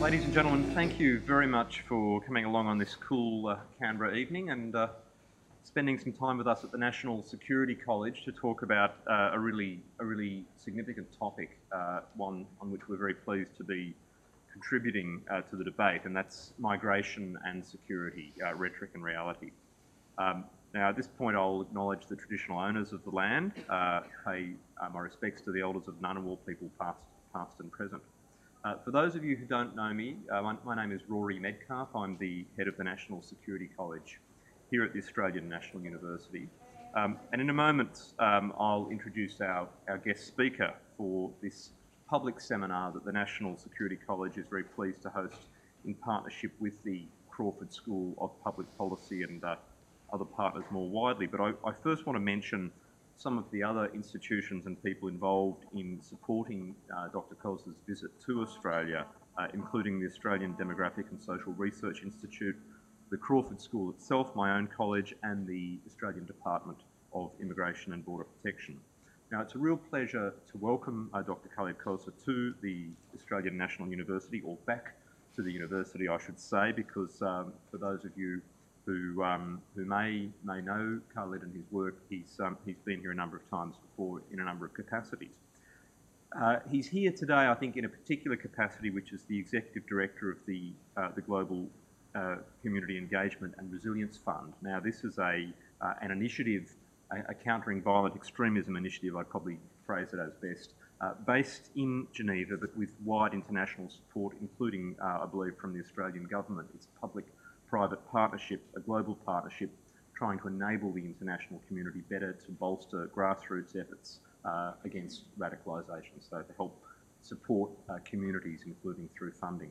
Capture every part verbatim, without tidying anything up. Ladies and gentlemen, thank you very much for coming along on this cool uh, Canberra evening and uh, spending some time with us at the National Security College to talk about uh, a really a really significant topic, uh, one on which we're very pleased to be contributing uh, to the debate, and that's migration and security, uh, rhetoric and reality. Um, now, at this point, I'll acknowledge the traditional owners of the land, uh, pay uh, my respects to the elders of Ngunnawal people past, past and present. Uh, for those of you who don't know me, uh, my, my name is Rory Medcalf. I'm the head of the National Security College here at the Australian National University. Um, and in a moment, um, I'll introduce our, our guest speaker for this public seminar that the National Security College is very pleased to host in partnership with the Crawford School of Public Policy and uh, other partners more widely. But I, I first want to mention some of the other institutions and people involved in supporting uh, Doctor Kulsa's visit to Australia, uh, including the Australian Demographic and Social Research Institute, the Crawford School itself, my own college, and the Australian Department of Immigration and Border Protection. Now, it's a real pleasure to welcome uh, Doctor Khalid Kulsa to the Australian National University, or back to the university, I should say, because um, for those of you who um, who may may know Khalid and his work, he's um, he's been here a number of times before in a number of capacities. Uh, he's here today, I think, in a particular capacity, which is the executive director of the uh, the Global uh, Community Engagement and Resilience Fund. Now, this is a uh, an initiative, a, a countering violent extremism initiative, I'd probably phrase it as best, uh, based in Geneva, but with wide international support, including, uh, I believe, from the Australian government. It's public. Private partnership, a global partnership, trying to enable the international community better to bolster grassroots efforts uh, against radicalisation, so to help support uh, communities, including through funding.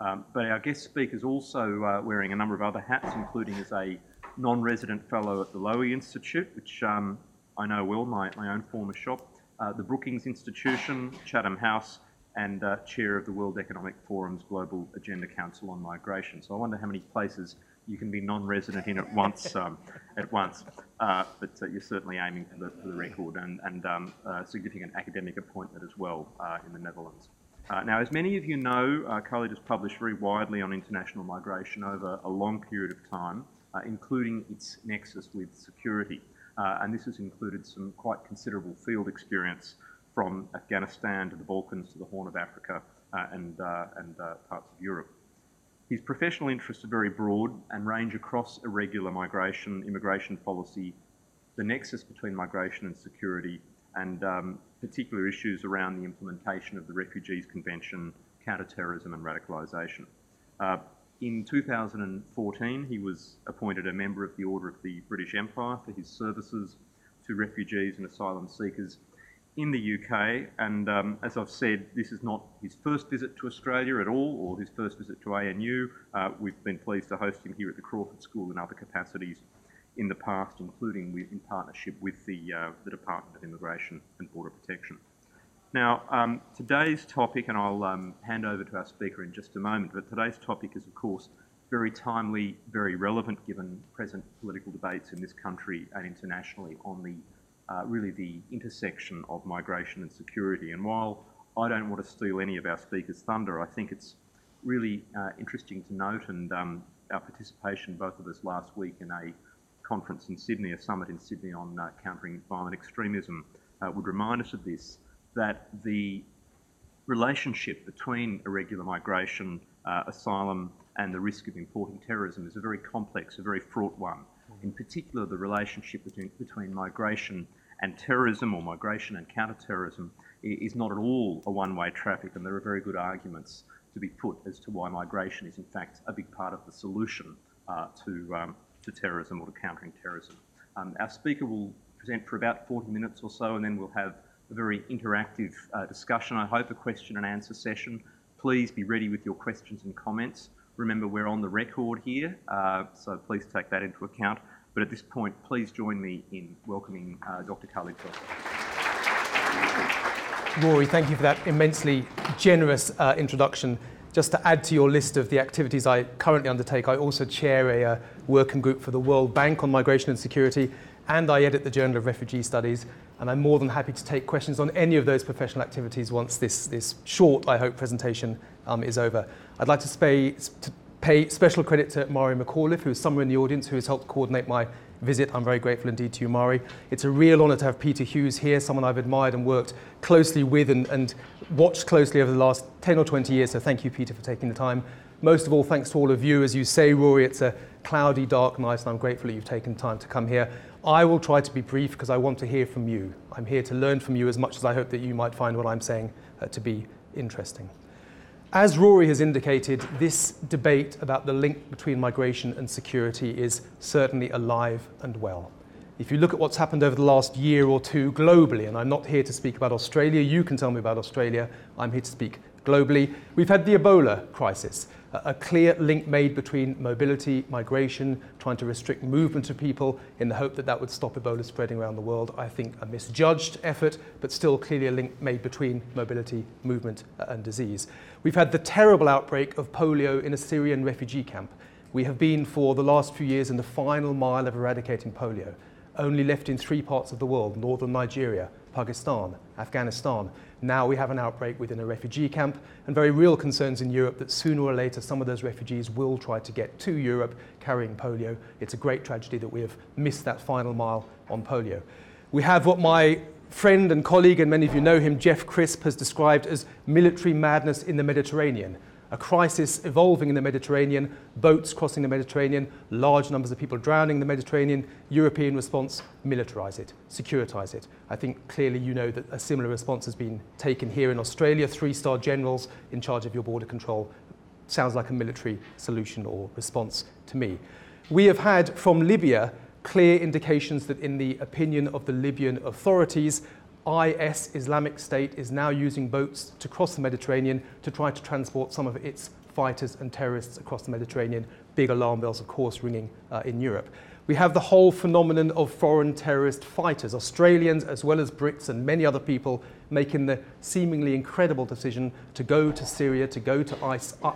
Um, but our guest speaker is also uh, wearing a number of other hats, including as a non-resident fellow at the Lowy Institute, which um, I know well, my, my own former shop, uh, the Brookings Institution, Chatham House, and uh, Chair of the World Economic Forum's Global Agenda Council on Migration. So I wonder how many places you can be non-resident in at once, um, At once, uh, but uh, you're certainly aiming for the, for the record, and, and um, a significant academic appointment as well uh, in the Netherlands. Uh, now, as many of you know, uh, Khalid has published very widely on international migration over a long period of time, uh, including its nexus with security. Uh, and this has included some quite considerable field experience from Afghanistan to the Balkans to the Horn of Africa uh, and, uh, and uh, parts of Europe. His professional interests are very broad and range across irregular migration, immigration policy, the nexus between migration and security, and um, particular issues around the implementation of the Refugees Convention, counter-terrorism and radicalisation. Uh, in two thousand fourteen, he was appointed a member of the Order of the British Empire for his services to refugees and asylum seekers in the U K, and um, as I've said, this is not his first visit to Australia at all, or his first visit to A N U. Uh, we've been pleased to host him here at the Crawford School in other capacities in the past, including with, in partnership with the, uh, the Department of Immigration and Border Protection. Now, um, today's topic, and I'll um, hand over to our speaker in just a moment, but today's topic is, of course, very timely, very relevant, given present political debates in this country and internationally on the Uh, really the intersection of migration and security. And while I don't want to steal any of our speakers' thunder, I think it's really uh, interesting to note, and um, our participation, both of us last week, in a conference in Sydney, a summit in Sydney on uh, countering violent extremism, uh, would remind us of this, that the relationship between irregular migration, uh, asylum, and the risk of importing terrorism is a very complex, a very fraught one. In particular, the relationship between, between migration and terrorism, or migration and counterterrorism, is not at all a one-way traffic, and there are very good arguments to be put as to why migration is in fact a big part of the solution uh, to, um, to terrorism or to countering terrorism. Um, our speaker will present for about forty minutes or so, and then we'll have a very interactive uh, discussion. I hope a question and answer session. Please be ready with your questions and comments. Remember, we're on the record here, uh, so please take that into account. But at this point, please join me in welcoming uh, Doctor Khalid Kulsa. Rory, thank you for that immensely generous uh, introduction. Just to add to your list of the activities I currently undertake, I also chair a uh, working group for the World Bank on migration and security, and I edit the Journal of Refugee Studies, and I'm more than happy to take questions on any of those professional activities once this, this short, I hope, presentation um, is over. I'd like to, spay, to pay special credit to Mari McAuliffe, who is somewhere in the audience, who has helped coordinate my visit. I'm very grateful indeed to you, Mari. It's a real honour to have Peter Hughes here, someone I've admired and worked closely with and, and watched closely over the last ten or twenty years, so thank you, Peter, for taking the time. Most of all, thanks to all of you. As you say, Rory, it's a cloudy, dark night, and I'm grateful that you've taken time to come here. I will try to be brief because I want to hear from you. I'm here to learn from you as much as I hope that you might find what I'm saying uh, to be interesting. As Rory has indicated, this debate about the link between migration and security is certainly alive and well. If you look at what's happened over the last year or two globally, and I'm not here to speak about Australia, you can tell me about Australia, I'm here to speak globally. We've had the Ebola crisis, a clear link made between mobility, migration, trying to restrict movement of people in the hope that that would stop Ebola spreading around the world. I think a misjudged effort, but still clearly a link made between mobility, movement, and disease. We've had the terrible outbreak of polio in a Syrian refugee camp. We have been for the last few years in the final mile of eradicating polio, only left in three parts of the world: northern Nigeria, Pakistan, Afghanistan. Now we have an outbreak within a refugee camp, and very real concerns in Europe that sooner or later some of those refugees will try to get to Europe carrying polio. It's a great tragedy that we have missed that final mile on polio. We have what my friend and colleague, and many of you know him, Jeff Crisp, has described as military madness in the Mediterranean. A crisis evolving in the Mediterranean, boats crossing the Mediterranean, large numbers of people drowning in the Mediterranean. European response, militarise it, securitise it. I think clearly you know that a similar response has been taken here in Australia. Three-star generals in charge of your border control. Sounds like a military solution or response to me. We have had from Libya clear indications that in the opinion of the Libyan authorities, I S, Islamic State, is now using boats to cross the Mediterranean to try to transport some of its fighters and terrorists across the Mediterranean. Big alarm bells, of course, ringing uh, in Europe. We have the whole phenomenon of foreign terrorist fighters, Australians as well as Brits and many other people, making the seemingly incredible decision to go to Syria, to go to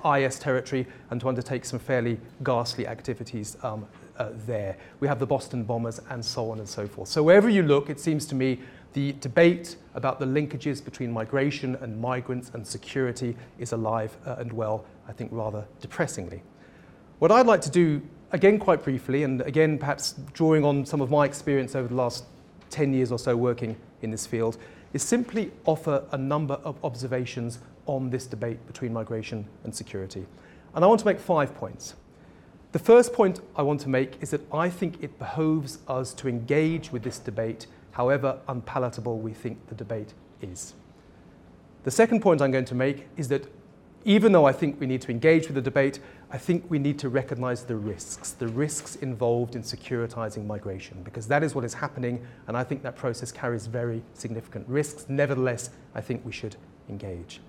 I S territory, and to undertake some fairly ghastly activities um, uh, there. We have the Boston bombers and so on and so forth. So wherever you look, it seems to me the debate about the linkages between migration and migrants and security is alive uh, and well, I think rather depressingly. What I'd like to do, again quite briefly, and again perhaps drawing on some of my experience over the last ten years or so working in this field, is simply offer a number of observations on this debate between migration and security. And I want to make five points. The first point I want to make is that I think it behoves us to engage with this debate, however unpalatable we think the debate is. The second point I'm going to make is that even though I think we need to engage with the debate, I think we need to recognise the risks, the risks involved in securitising migration, because that is what is happening, and I think that process carries very significant risks. Nevertheless, I think we should engage.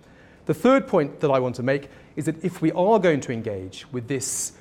The third point that I want to make is that if we are going to engage with this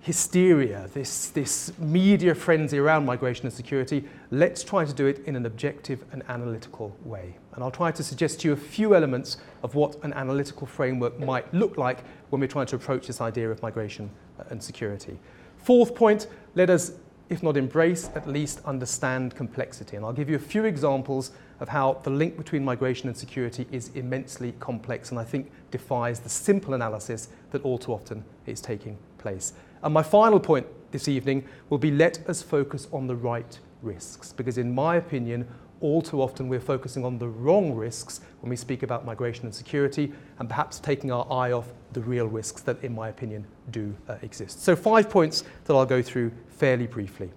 hysteria, this, this media frenzy around migration and security, let's try to do it in an objective and analytical way. And I'll try to suggest to you a few elements of what an analytical framework might look like when we're trying to approach this idea of migration and security. Fourth point, let us, if not embrace, at least understand complexity. And I'll give you a few examples of how the link between migration and security is immensely complex and I think defies the simple analysis that all too often is taking place. And my final point this evening will be let us focus on the right risks, because in my opinion, all too often we're focusing on the wrong risks when we speak about migration and security, and perhaps taking our eye off the real risks that, in my opinion, do uh, exist. So five points that I'll go through fairly briefly.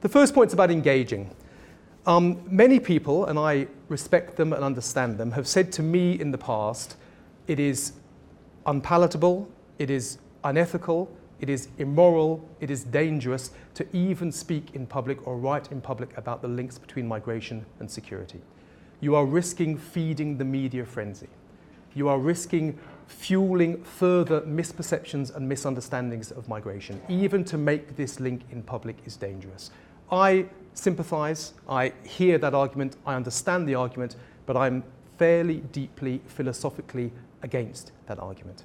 The first point's about engaging. Um, many people, and I respect them and understand them, have said to me in the past, it is unpalatable, it is unethical, It is immoral, it is dangerous to even speak in public or write in public about the links between migration and security. You are risking feeding the media frenzy. You are risking fueling further misperceptions and misunderstandings of migration. Even to make this link in public is dangerous. I sympathise, I hear that argument, I understand the argument, but I'm fairly deeply philosophically against that argument.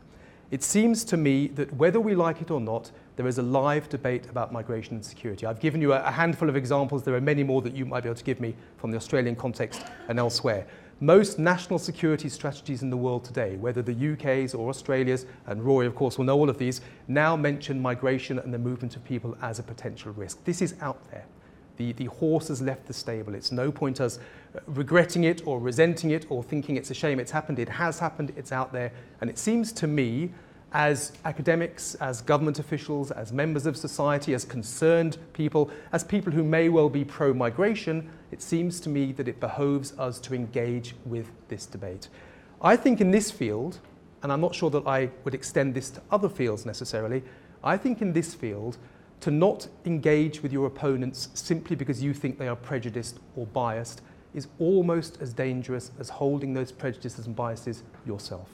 It seems to me that whether we like it or not, there is a live debate about migration and security. I've given you a handful of examples. There are many more that you might be able to give me from the Australian context and elsewhere. Most national security strategies in the world today, whether the U K's or Australia's, and Rory, of course, will know all of these, now mention migration and the movement of people as a potential risk. This is out there. The, the horse has left the stable. It's no point us regretting it or resenting it or thinking it's a shame it's happened. It has happened. It's out there. And it seems to me, as academics, as government officials, as members of society, as concerned people, as people who may well be pro-migration, it seems to me that it behoves us to engage with this debate. I think in this field, and I'm not sure that I would extend this to other fields necessarily, I think in this field, to not engage with your opponents simply because you think they are prejudiced or biased is almost as dangerous as holding those prejudices and biases yourself.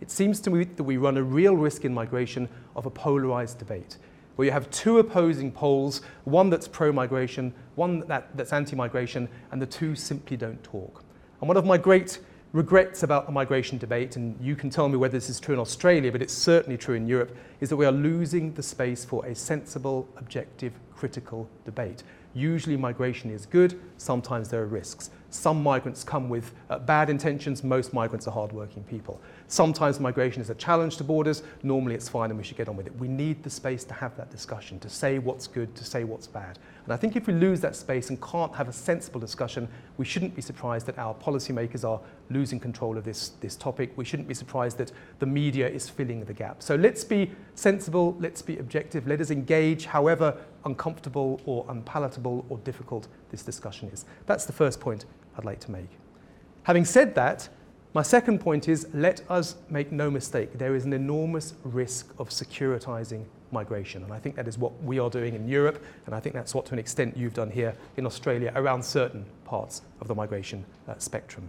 It seems to me that we run a real risk in migration of a polarised debate, where you have two opposing poles, one that's pro-migration, one that, that's anti-migration, and the two simply don't talk. And one of my great regrets about the migration debate, and you can tell me whether this is true in Australia, but it's certainly true in Europe, is that we are losing the space for a sensible, objective, critical debate. Usually migration is good, sometimes there are risks. Some migrants come with uh, bad intentions, most migrants are hardworking people. Sometimes migration is a challenge to borders, normally it's fine and we should get on with it. We need the space to have that discussion, to say what's good, to say what's bad. And I think if we lose that space and can't have a sensible discussion, we shouldn't be surprised that our policymakers are losing control of this, this topic. We shouldn't be surprised that the media is filling the gap. So let's be sensible, let's be objective, let us engage however uncomfortable or unpalatable or difficult this discussion is. That's the first point I'd like to make. Having said that, my second point is, let us make no mistake, there is an enormous risk of securitizing migration, and I think that is what we are doing in Europe, and I think that's what to an extent you've done here in Australia around certain parts of the migration uh, spectrum.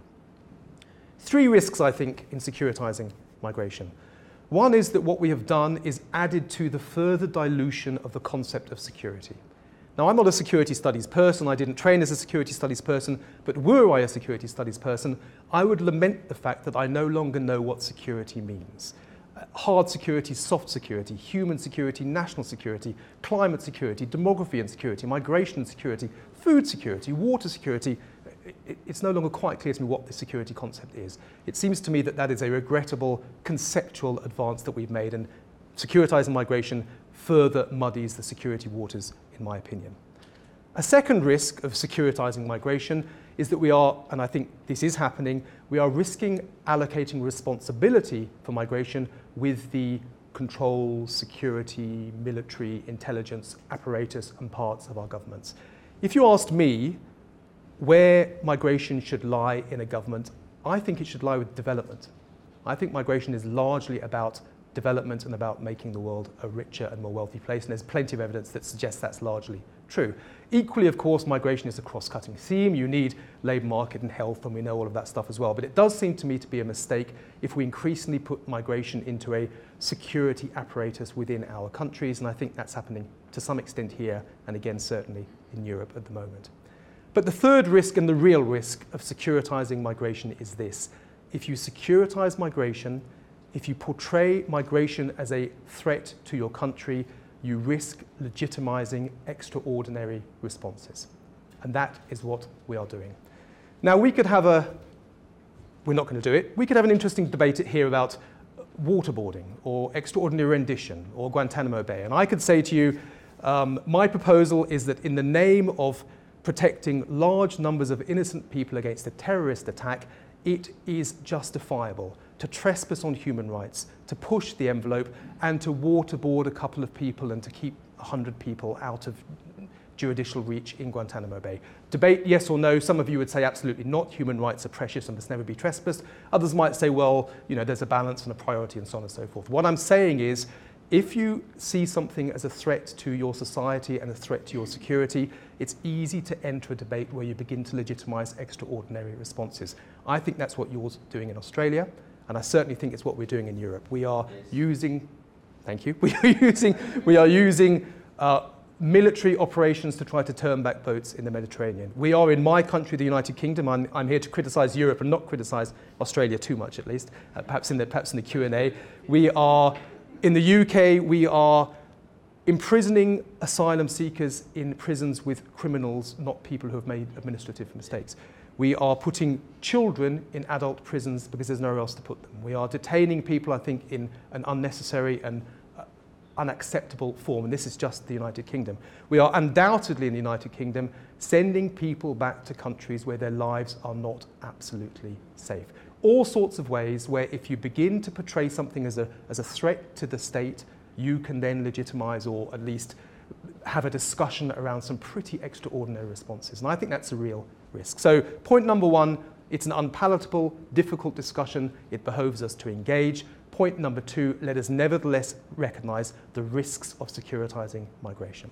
Three risks, I think, in securitizing migration. One is that what we have done is added to the further dilution of the concept of security. Now, I'm not a security studies person, I didn't train as a security studies person, but were I a security studies person, I would lament the fact that I no longer know what security means. Hard security, soft security, human security, national security, climate security, demography and security, migration and security, food security, water security. It's no longer quite clear to me what the security concept is. It seems to me that that is a regrettable conceptual advance that we've made, and securitizing migration further muddies the security waters, in my opinion. A second risk of securitizing migration is that we are, and I think this is happening, we are risking allocating responsibility for migration with the control, security, military, intelligence apparatus and parts of our governments. If you asked me where migration should lie in a government, I think it should lie with development. I think migration is largely about development and about making the world a richer and more wealthy place, and there's plenty of evidence that suggests that's largely true. Equally, of course, migration is a cross-cutting theme. You need labour market and health, and we know all of that stuff as well. But it does seem to me to be a mistake if we increasingly put migration into a security apparatus within our countries, and I think that's happening to some extent here, and again, certainly in Europe at the moment. But the third risk, and the real risk, of securitising migration is this. If you securitise migration, if you portray migration as a threat to your country, you risk legitimising extraordinary responses. And that is what we are doing. Now, we could have a, we're not going to do it, we could have an interesting debate here about waterboarding or extraordinary rendition or Guantanamo Bay. And I could say to you, um, my proposal is that in the name of protecting large numbers of innocent people against a terrorist attack, it is justifiable to trespass on human rights, to push the envelope, and to waterboard a couple of people and to keep one hundred people out of judicial reach in Guantanamo Bay. Debate yes or no. Some of you would say absolutely not. Human rights are precious and must never be trespassed. Others might say, well, you know, there's a balance and a priority and so on and so forth. What I'm saying is, If you see something as a threat to your society and a threat to your security, it's easy to enter a debate where you begin to legitimise extraordinary responses. I think that's what you're doing in Australia, and I certainly think it's what we're doing in Europe. We are yes. using, thank you, we are using, we are using uh, military operations to try to turn back boats in the Mediterranean. We are in my country, the United Kingdom. I'm, I'm here to criticise Europe and not criticise Australia too much, at least, uh, perhaps in the, perhaps in the Q and A. We are... In the U K, we are imprisoning asylum seekers in prisons with criminals, not people who have made administrative mistakes. We are putting children in adult prisons because there's nowhere else to put them. We are detaining people, I think, in an unnecessary and uh, unacceptable form, and this is just the United Kingdom. We are undoubtedly, in the United Kingdom, sending people back to countries where their lives are not absolutely safe. All sorts of ways where if you begin to portray something as a as a threat to the state, you can then legitimise or at least have a discussion around some pretty extraordinary responses. And I think that's a real risk. So point number one, it's an unpalatable, difficult discussion. It behoves us to engage. Point number two, let us nevertheless recognise the risks of securitising migration.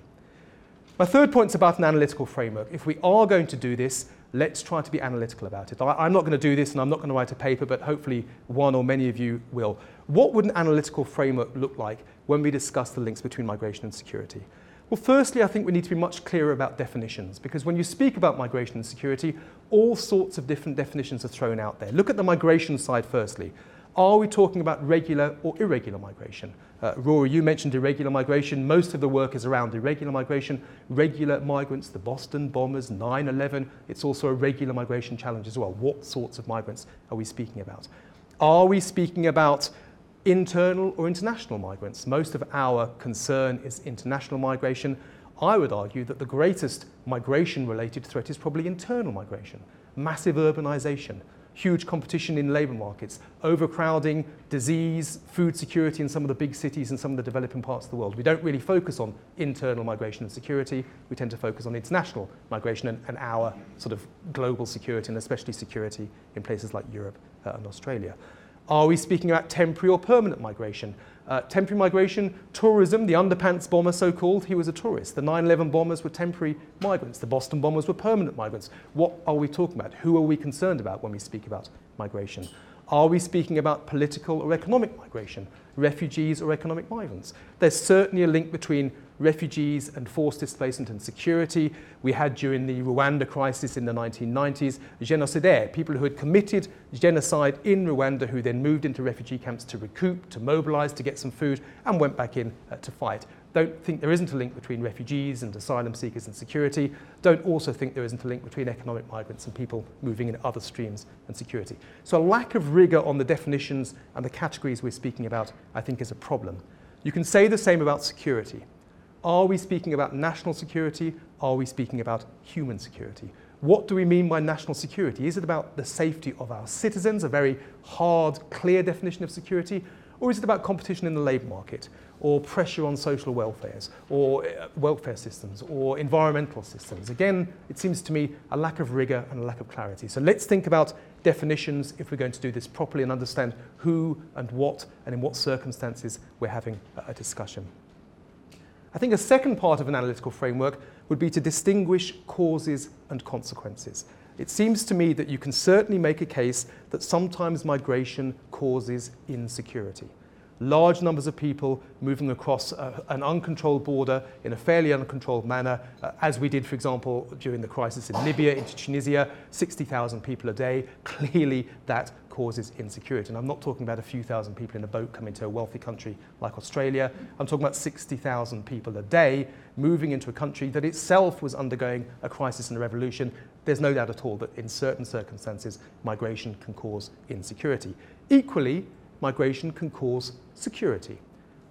My third point is about an analytical framework. If we are going to do this, let's try to be analytical about it. I'm not going to do this and I'm not going to write a paper, but hopefully one or many of you will. What would an analytical framework look like when we discuss the links between migration and security? Well, firstly, I think we need to be much clearer about definitions, because when you speak about migration and security, all sorts of different definitions are thrown out there. Look at the migration side firstly. Are we talking about regular or irregular migration? Uh, Rory, you mentioned irregular migration. Most of the work is around irregular migration. Regular migrants, the Boston bombers, nine eleven, it's also a regular migration challenge as well. What sorts of migrants are we speaking about? Are we speaking about internal or international migrants? Most of our concern is international migration. I would argue that the greatest migration-related threat is probably internal migration, massive urbanisation, huge competition in labour markets, overcrowding, disease, food security in some of the big cities and some of the developing parts of the world. We don't really focus on internal migration and security. We tend to focus on international migration and, and our sort of global security, and especially security in places like Europe uh, and Australia. Are we speaking about temporary or permanent migration? Uh, temporary migration, tourism, the underpants bomber so-called, he was a tourist. The nine eleven bombers were temporary migrants. The Boston bombers were permanent migrants. What are we talking about? Who are we concerned about when we speak about migration? Are we speaking about political or economic migration? Refugees or economic migrants? There's certainly a link between refugees and forced displacement and security. We had during the Rwanda crisis in the nineteen nineties, genocidaires, people who had committed genocide in Rwanda who then moved into refugee camps to recoup, to mobilise, to get some food and went back in uh, to fight. Don't think there isn't a link between refugees and asylum seekers and security. Don't also think there isn't a link between economic migrants and people moving in other streams and security. So a lack of rigour on the definitions and the categories we're speaking about, I think, is a problem. You can say the same about security. Are we speaking about national security? Are we speaking about human security? What do we mean by national security? Is it about the safety of our citizens, a very hard, clear definition of security? Or is it about competition in the labour market, or pressure on social welfares, or welfare systems, or environmental systems? Again, it seems to me a lack of rigour and a lack of clarity. So let's think about definitions if we're going to do this properly and understand who and what and in what circumstances we're having a discussion. I think a second part of an analytical framework would be to distinguish causes and consequences. It seems to me that you can certainly make a case that sometimes migration causes insecurity. Large numbers of people moving across uh, an uncontrolled border in a fairly uncontrolled manner, uh, as we did, for example, during the crisis in Libya, into Tunisia, sixty thousand people a day, clearly that causes insecurity. And I'm not talking about a few thousand people in a boat coming to a wealthy country like Australia. I'm talking about sixty thousand people a day moving into a country that itself was undergoing a crisis and a revolution. There's no doubt at all that in certain circumstances, migration can cause insecurity. Equally, migration can cause security.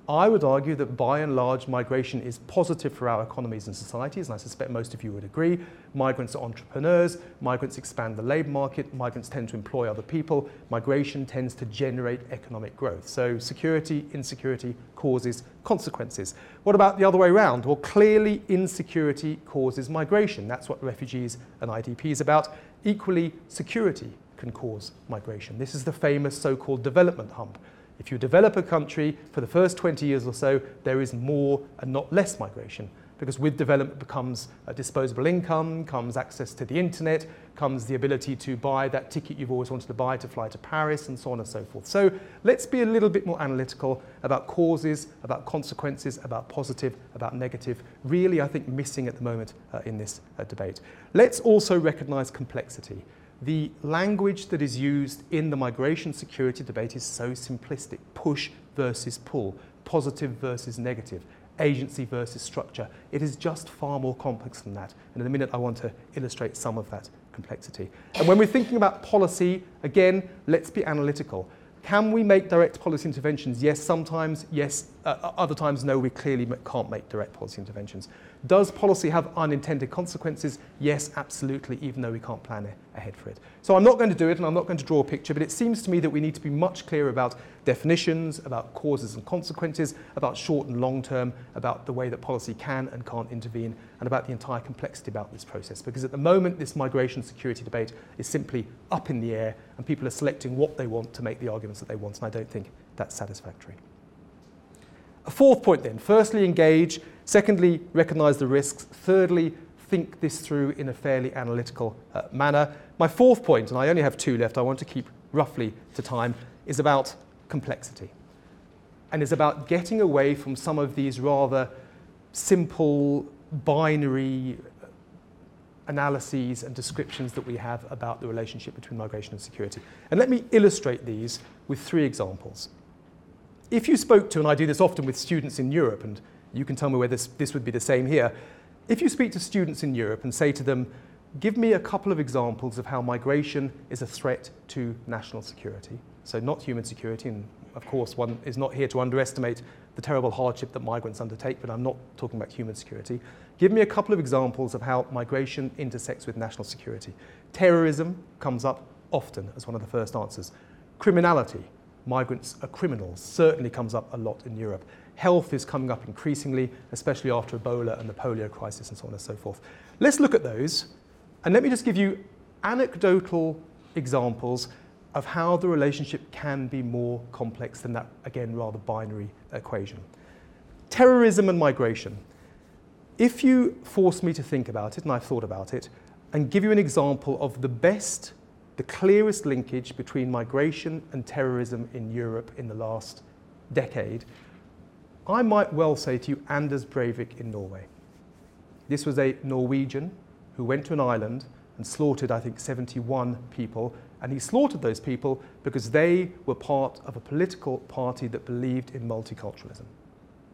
I would argue that by and large migration is positive for our economies and societies, and I suspect most of you would agree. Migrants are entrepreneurs, migrants expand the labour market, migrants tend to employ other people, migration tends to generate economic growth. So security, insecurity causes consequences. What about the other way around? Well, clearly insecurity causes migration. That's what refugees and I D P is about. Equally, security can cause migration. This is the famous so-called development hump. If you develop a country for the first twenty years or so, there is more and not less migration, because with development becomes a disposable income, comes access to the internet, comes the ability to buy that ticket you've always wanted to buy to fly to Paris, and so on and so forth. So let's be a little bit more analytical about causes, about consequences, about positive, about negative, really I think missing at the moment uh, in this uh, debate. Let's also recognise complexity. The language that is used in the migration security debate is so simplistic. Push versus pull, positive versus negative, agency versus structure. It is just far more complex than that. And in a minute, I want to illustrate some of that complexity. And when we're thinking about policy, again, let's be analytical. Can we make direct policy interventions? Yes, sometimes. Yes, uh, other times, no, we clearly can't make direct policy interventions. Does policy have unintended consequences? Yes, absolutely, even though we can't plan ahead for it. So I'm not going to do it, and I'm not going to draw a picture, but it seems to me that we need to be much clearer about definitions, about causes and consequences, about short and long term, about the way that policy can and can't intervene, and about the entire complexity about this process. Because at the moment, this migration security debate is simply up in the air, and people are selecting what they want to make the arguments that they want, and I don't think that's satisfactory. A fourth point then: firstly, engage; secondly, recognise the risks; thirdly, think this through in a fairly analytical uh, manner. My fourth point, and I only have two left, I want to keep roughly to time, is about complexity, and is about getting away from some of these rather simple binary analyses and descriptions that we have about the relationship between migration and security. And let me illustrate these with three examples. If you spoke to, and I do this often with students in Europe, and you can tell me whether this, this would be the same here, if you speak to students in Europe and say to them, give me a couple of examples of how migration is a threat to national security, so not human security, and of course one is not here to underestimate the terrible hardship that migrants undertake, but I'm not talking about human security. Give me a couple of examples of how migration intersects with national security. Terrorism comes up often as one of the first answers. Criminality. Migrants are criminals, certainly comes up a lot in Europe. Health is coming up increasingly, especially after Ebola and the polio crisis and so on and so forth. Let's look at those, and let me just give you anecdotal examples of how the relationship can be more complex than that, again, rather binary equation. Terrorism and migration. If you force me to think about it, and I've thought about it, and give you an example of the best, the clearest linkage between migration and terrorism in Europe in the last decade, I might well say to you Anders Breivik in Norway. This was a Norwegian who went to an island and slaughtered, I think, seventy-one people, and he slaughtered those people because they were part of a political party that believed in multiculturalism.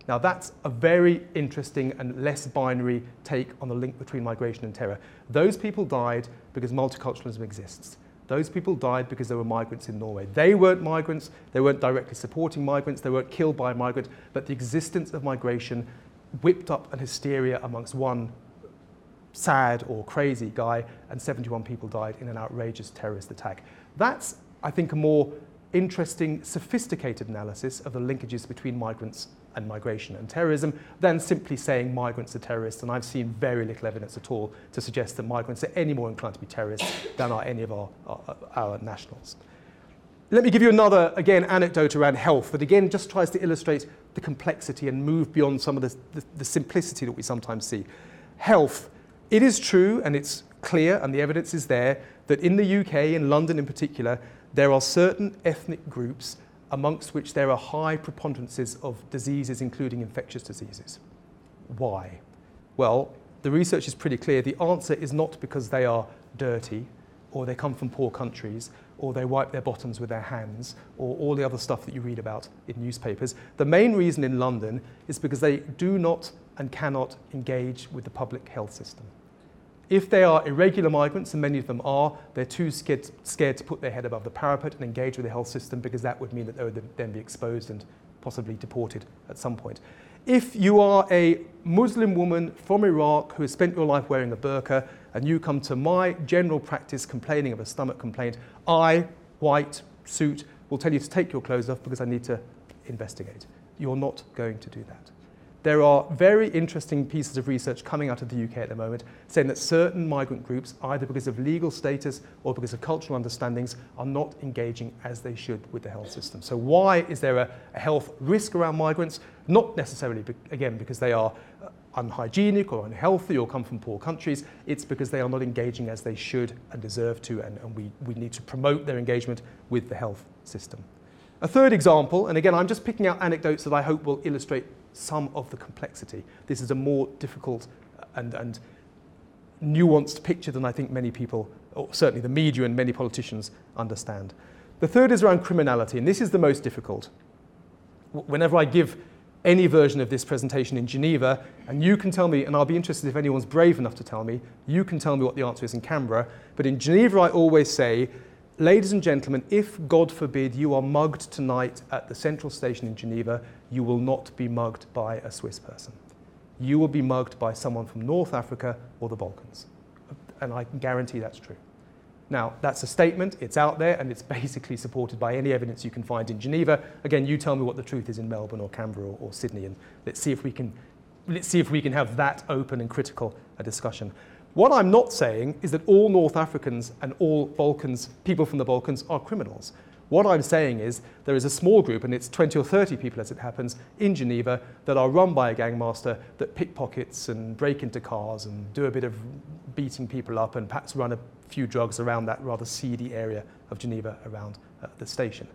Now that's a very interesting and less binary take on the link between migration and terror. Those people died because multiculturalism exists. Those people died because they were migrants in Norway. They weren't migrants, they weren't directly supporting migrants, they weren't killed by a migrant, but the existence of migration whipped up an hysteria amongst one sad or crazy guy, and seventy-one people died in an outrageous terrorist attack. That's, I think, a more interesting, sophisticated analysis of the linkages between migrants and migration and terrorism than simply saying migrants are terrorists, and I've seen very little evidence at all to suggest that migrants are any more inclined to be terrorists than are any of our, our, our nationals. Let me give you another, again, anecdote around health that, again, just tries to illustrate the complexity and move beyond some of the, the, the simplicity that we sometimes see. Health. It is true, and it's clear, and the evidence is there, that in the U K, in London in particular, there are certain ethnic groups amongst which there are high preponderances of diseases, including infectious diseases. Why? Well, the research is pretty clear. The answer is not because they are dirty, or they come from poor countries, or they wipe their bottoms with their hands, or all the other stuff that you read about in newspapers. The main reason in London is because they do not and cannot engage with the public health system. If they are irregular migrants, and many of them are, they're too scared, scared to put their head above the parapet and engage with the health system, because that would mean that they would then be exposed and possibly deported at some point. If you are a Muslim woman from Iraq who has spent your life wearing a burqa, and you come to my general practice complaining of a stomach complaint, I, white suit, will tell you to take your clothes off because I need to investigate. You're not going to do that. there are very interesting pieces of research coming out of the U K at the moment saying that certain migrant groups, either because of legal status or because of cultural understandings, are not engaging as they should with the health system. So why is there a, a health risk around migrants? Not necessarily, again, because they are unhygienic or unhealthy or come from poor countries. It's because they are not engaging as they should and deserve to, and, and we, we need to promote their engagement with the health system. A third example, and again, I'm just picking out anecdotes that I hope will illustrate some of the complexity. This is a more difficult and, and nuanced picture than I think many people, or certainly the media and many politicians, understand. The third is around criminality, and this is the most difficult. Whenever I give any version of this presentation in Geneva, and you can tell me, and I'll be interested if anyone's brave enough to tell me, you can tell me what the answer is in Canberra, but in Geneva I always say, ladies and gentlemen, if, God forbid, you are mugged tonight at the central station in Geneva, you will not be mugged by a Swiss person. You will be mugged by someone from North Africa or the Balkans. And I can guarantee that's true. Now, that's a statement, it's out there, and it's basically supported by any evidence you can find in Geneva. Again, you tell me what the truth is in Melbourne or Canberra or, or Sydney, and let's see if we can, let's see if we can have that open and critical a discussion. What I'm not saying is that all North Africans and all Balkans, people from the Balkans, are criminals. What I'm saying is there is a small group, and it's twenty or thirty people as it happens, in Geneva that are run by a gangmaster that pickpockets and break into cars and do a bit of beating people up and perhaps run a few drugs around that rather seedy area of Geneva around uh, the station.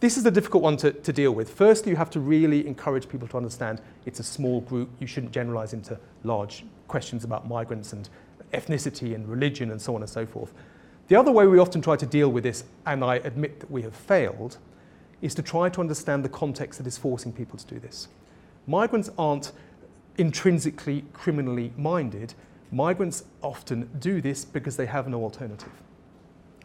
This is a difficult one to, to deal with. Firstly, you have to really encourage people to understand it's a small group. You shouldn't generalise into large questions about migrants and ethnicity and religion and so on and so forth. The other way we often try to deal with this, and I admit that we have failed, is to try to understand the context that is forcing people to do this. Migrants aren't intrinsically criminally minded. Migrants often do this because they have no alternative.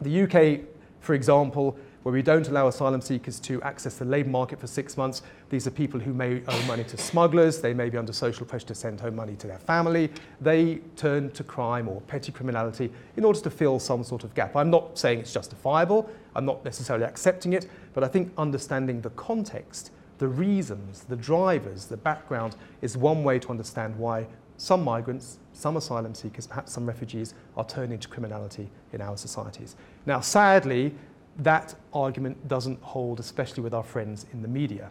The U K, for example, where we don't allow asylum seekers to access the labour market for six months. These are people who may owe money to smugglers, they may be under social pressure to send home money to their family. They turn to crime or petty criminality in order to fill some sort of gap. I'm not saying it's justifiable, I'm not necessarily accepting it, but I think understanding the context, the reasons, the drivers, the background is one way to understand why some migrants, some asylum seekers, perhaps some refugees are turning to criminality in our societies. Now, sadly, that argument doesn't hold, especially with our friends in the media.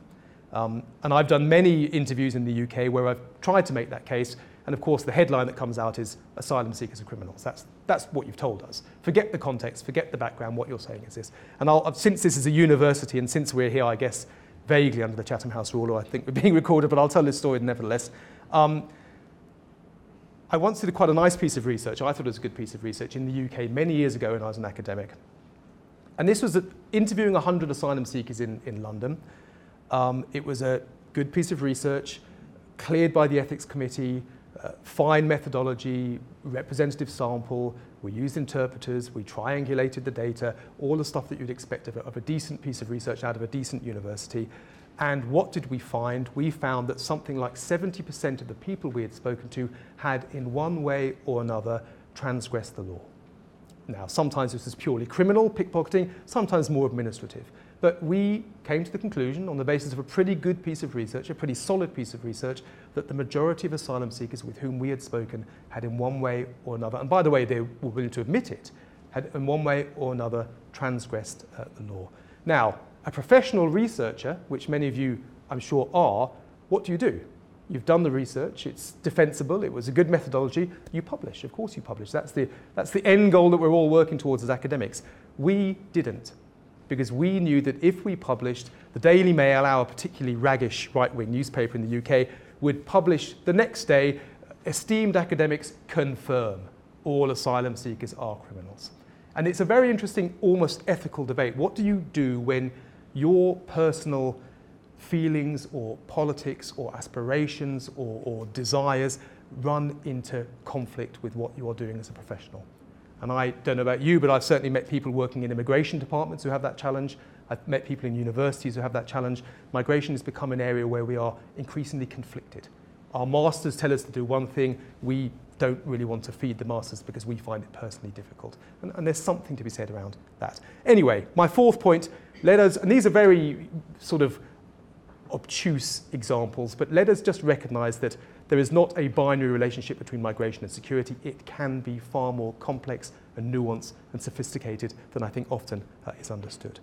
Um, and I've done many interviews in the U K where I've tried to make that case, and of course the headline that comes out is asylum seekers are criminals. That's, that's what you've told us. Forget the context, forget the background, what you're saying is this. And I'll, since this is a university and since we're here, I guess, vaguely under the Chatham House rule, or I think we're being recorded, but I'll tell this story nevertheless. Um, I once did quite a nice piece of research, I thought it was a good piece of research, in the U K many years ago when I was an academic. And this was interviewing one hundred asylum seekers in, in London. Um, it was a good piece of research, cleared by the ethics committee, uh, fine methodology, representative sample, we used interpreters, we triangulated the data, all the stuff that you'd expect of a, of a decent piece of research out of a decent university. And what did we find? We found that something like seventy percent of the people we had spoken to had in one way or another transgressed the law. Now, sometimes this is purely criminal, pickpocketing, sometimes more administrative. But we came to the conclusion, on the basis of a pretty good piece of research, a pretty solid piece of research, that the majority of asylum seekers with whom we had spoken had in one way or another, and by the way, they were willing to admit it, had in one way or another transgressed uh, the law. Now, a professional researcher, which many of you, I'm sure, are, what do you do? You've done the research, it's defensible, it was a good methodology, you publish, of course you publish. That's the, that's the end goal that we're all working towards as academics. We didn't, because we knew that if we published, the Daily Mail, our particularly raggish right-wing newspaper in the U K, would publish the next day, esteemed academics confirm all asylum seekers are criminals. And it's a very interesting, almost ethical debate. What do you do when your personal feelings or politics or aspirations or, or desires run into conflict with what you're doing as a professional? And I don't know about you, but I've certainly met people working in immigration departments who have that challenge. I've met people in universities who have that challenge. Migration has become an area where we are increasingly conflicted. Our masters tell us to do one thing. We don't really want to feed the masters because we find it personally difficult. And, and there's something to be said around that. Anyway, my fourth point, let us, and these are very sort of obtuse examples, but let us just recognise that there is not a binary relationship between migration and security. It can be far more complex and nuanced and sophisticated than I think often uh, is understood.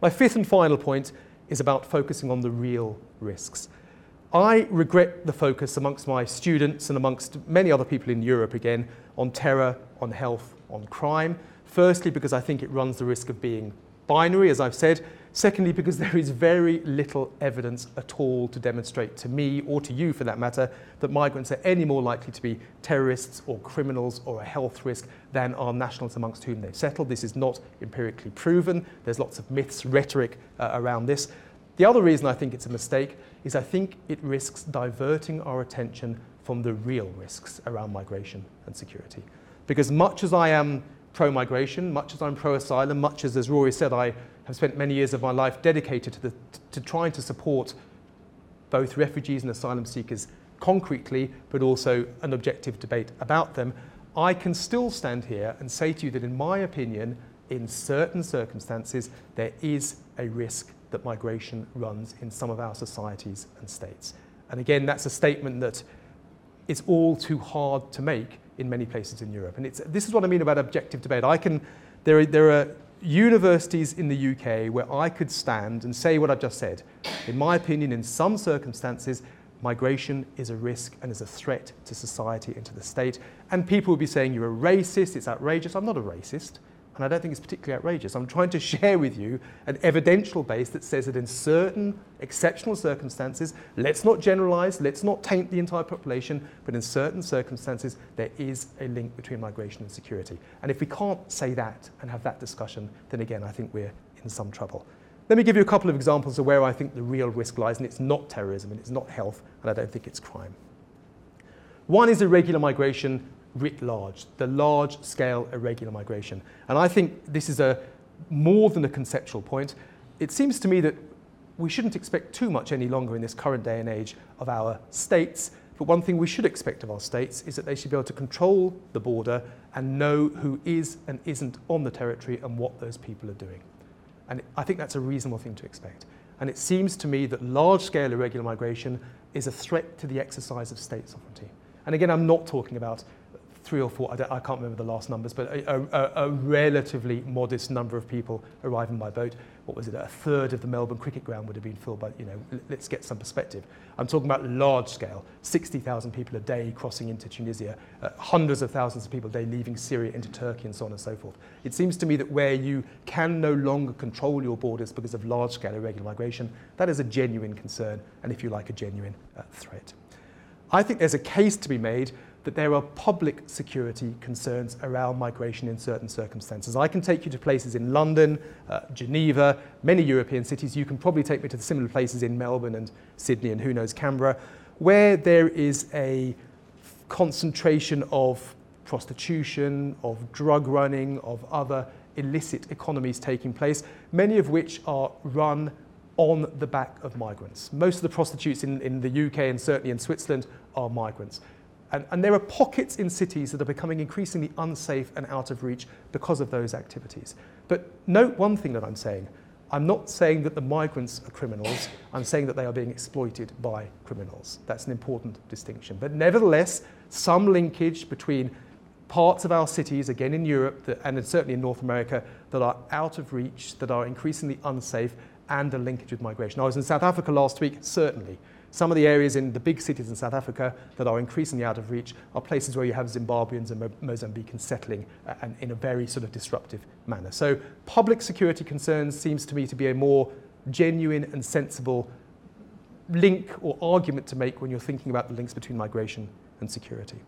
My fifth and final point is about focusing on the real risks. I regret the focus amongst my students and amongst many other people in Europe, again, on terror, on health, on crime. Firstly, because I think it runs the risk of being binary, as I've said. Secondly, because there is very little evidence at all to demonstrate to me, or to you for that matter, that migrants are any more likely to be terrorists or criminals or a health risk than are nationals amongst whom they've settled. This is not empirically proven. There's lots of myths, rhetoric uh, around this. The other reason I think it's a mistake is I think it risks diverting our attention from the real risks around migration and security. Because much as I am pro-migration, much as I'm pro-asylum, much as, as Rory said, I have spent many years of my life dedicated to, the, to trying to support both refugees and asylum seekers concretely, but also an objective debate about them, I can still stand here and say to you that, in my opinion, in certain circumstances, there is a risk that migration runs in some of our societies and states. And again, that's a statement that is all too hard to make in many places in Europe. And it's, this is what I mean about objective debate. I can, there are, there are universities in the U K where I could stand and say what I've just said. In my opinion, in some circumstances, migration is a risk and is a threat to society and to the state. And people will be saying, you're a racist, it's outrageous. I'm not a racist, and I don't think it's particularly outrageous. I'm trying to share with you an evidential base that says that in certain exceptional circumstances, let's not generalise, let's not taint the entire population, but in certain circumstances, there is a link between migration and security. And if we can't say that and have that discussion, then again, I think we're in some trouble. Let me give you a couple of examples of where I think the real risk lies, and it's not terrorism, and it's not health, and I don't think it's crime. One is irregular migration writ large, the large-scale irregular migration. And I think this is a more than a conceptual point. It seems to me that we shouldn't expect too much any longer in this current day and age of our states, but one thing we should expect of our states is that they should be able to control the border and know who is and isn't on the territory and what those people are doing. And I think that's a reasonable thing to expect. And it seems to me that large-scale irregular migration is a threat to the exercise of state sovereignty. And again, I'm not talking about three or four, I, don't, I can't remember the last numbers, but a, a, a relatively modest number of people arriving by boat. What was it, a third of the Melbourne cricket ground would have been filled by, you know, let's get some perspective. I'm talking about large scale, sixty thousand people a day crossing into Tunisia, uh, hundreds of thousands of people a day leaving Syria into Turkey and so on and so forth. It seems to me that where you can no longer control your borders because of large scale irregular migration, that is a genuine concern and, if you like, a genuine uh, threat. I think there's a case to be made that there are public security concerns around migration in certain circumstances. I can take you to places in London, uh, Geneva, many European cities. You can probably take me to the similar places in Melbourne and Sydney and who knows Canberra, where there is a concentration of prostitution, of drug running, of other illicit economies taking place, many of which are run on the back of migrants. Most of the prostitutes in, in the U K and certainly in Switzerland are migrants. And, and there are pockets in cities that are becoming increasingly unsafe and out of reach because of those activities. But note one thing that I'm saying. I'm not saying that the migrants are criminals. I'm saying that they are being exploited by criminals. That's an important distinction. But nevertheless, some linkage between parts of our cities, again in Europe that, and certainly in North America, that are out of reach, that are increasingly unsafe, and a linkage with migration. I was in South Africa last week, certainly. Some of the areas in the big cities in South Africa that are increasingly out of reach are places where you have Zimbabweans and Mozambicans settling and in a very sort of disruptive manner. So public security concerns seems to me to be a more genuine and sensible link or argument to make when you're thinking about the links between migration and security.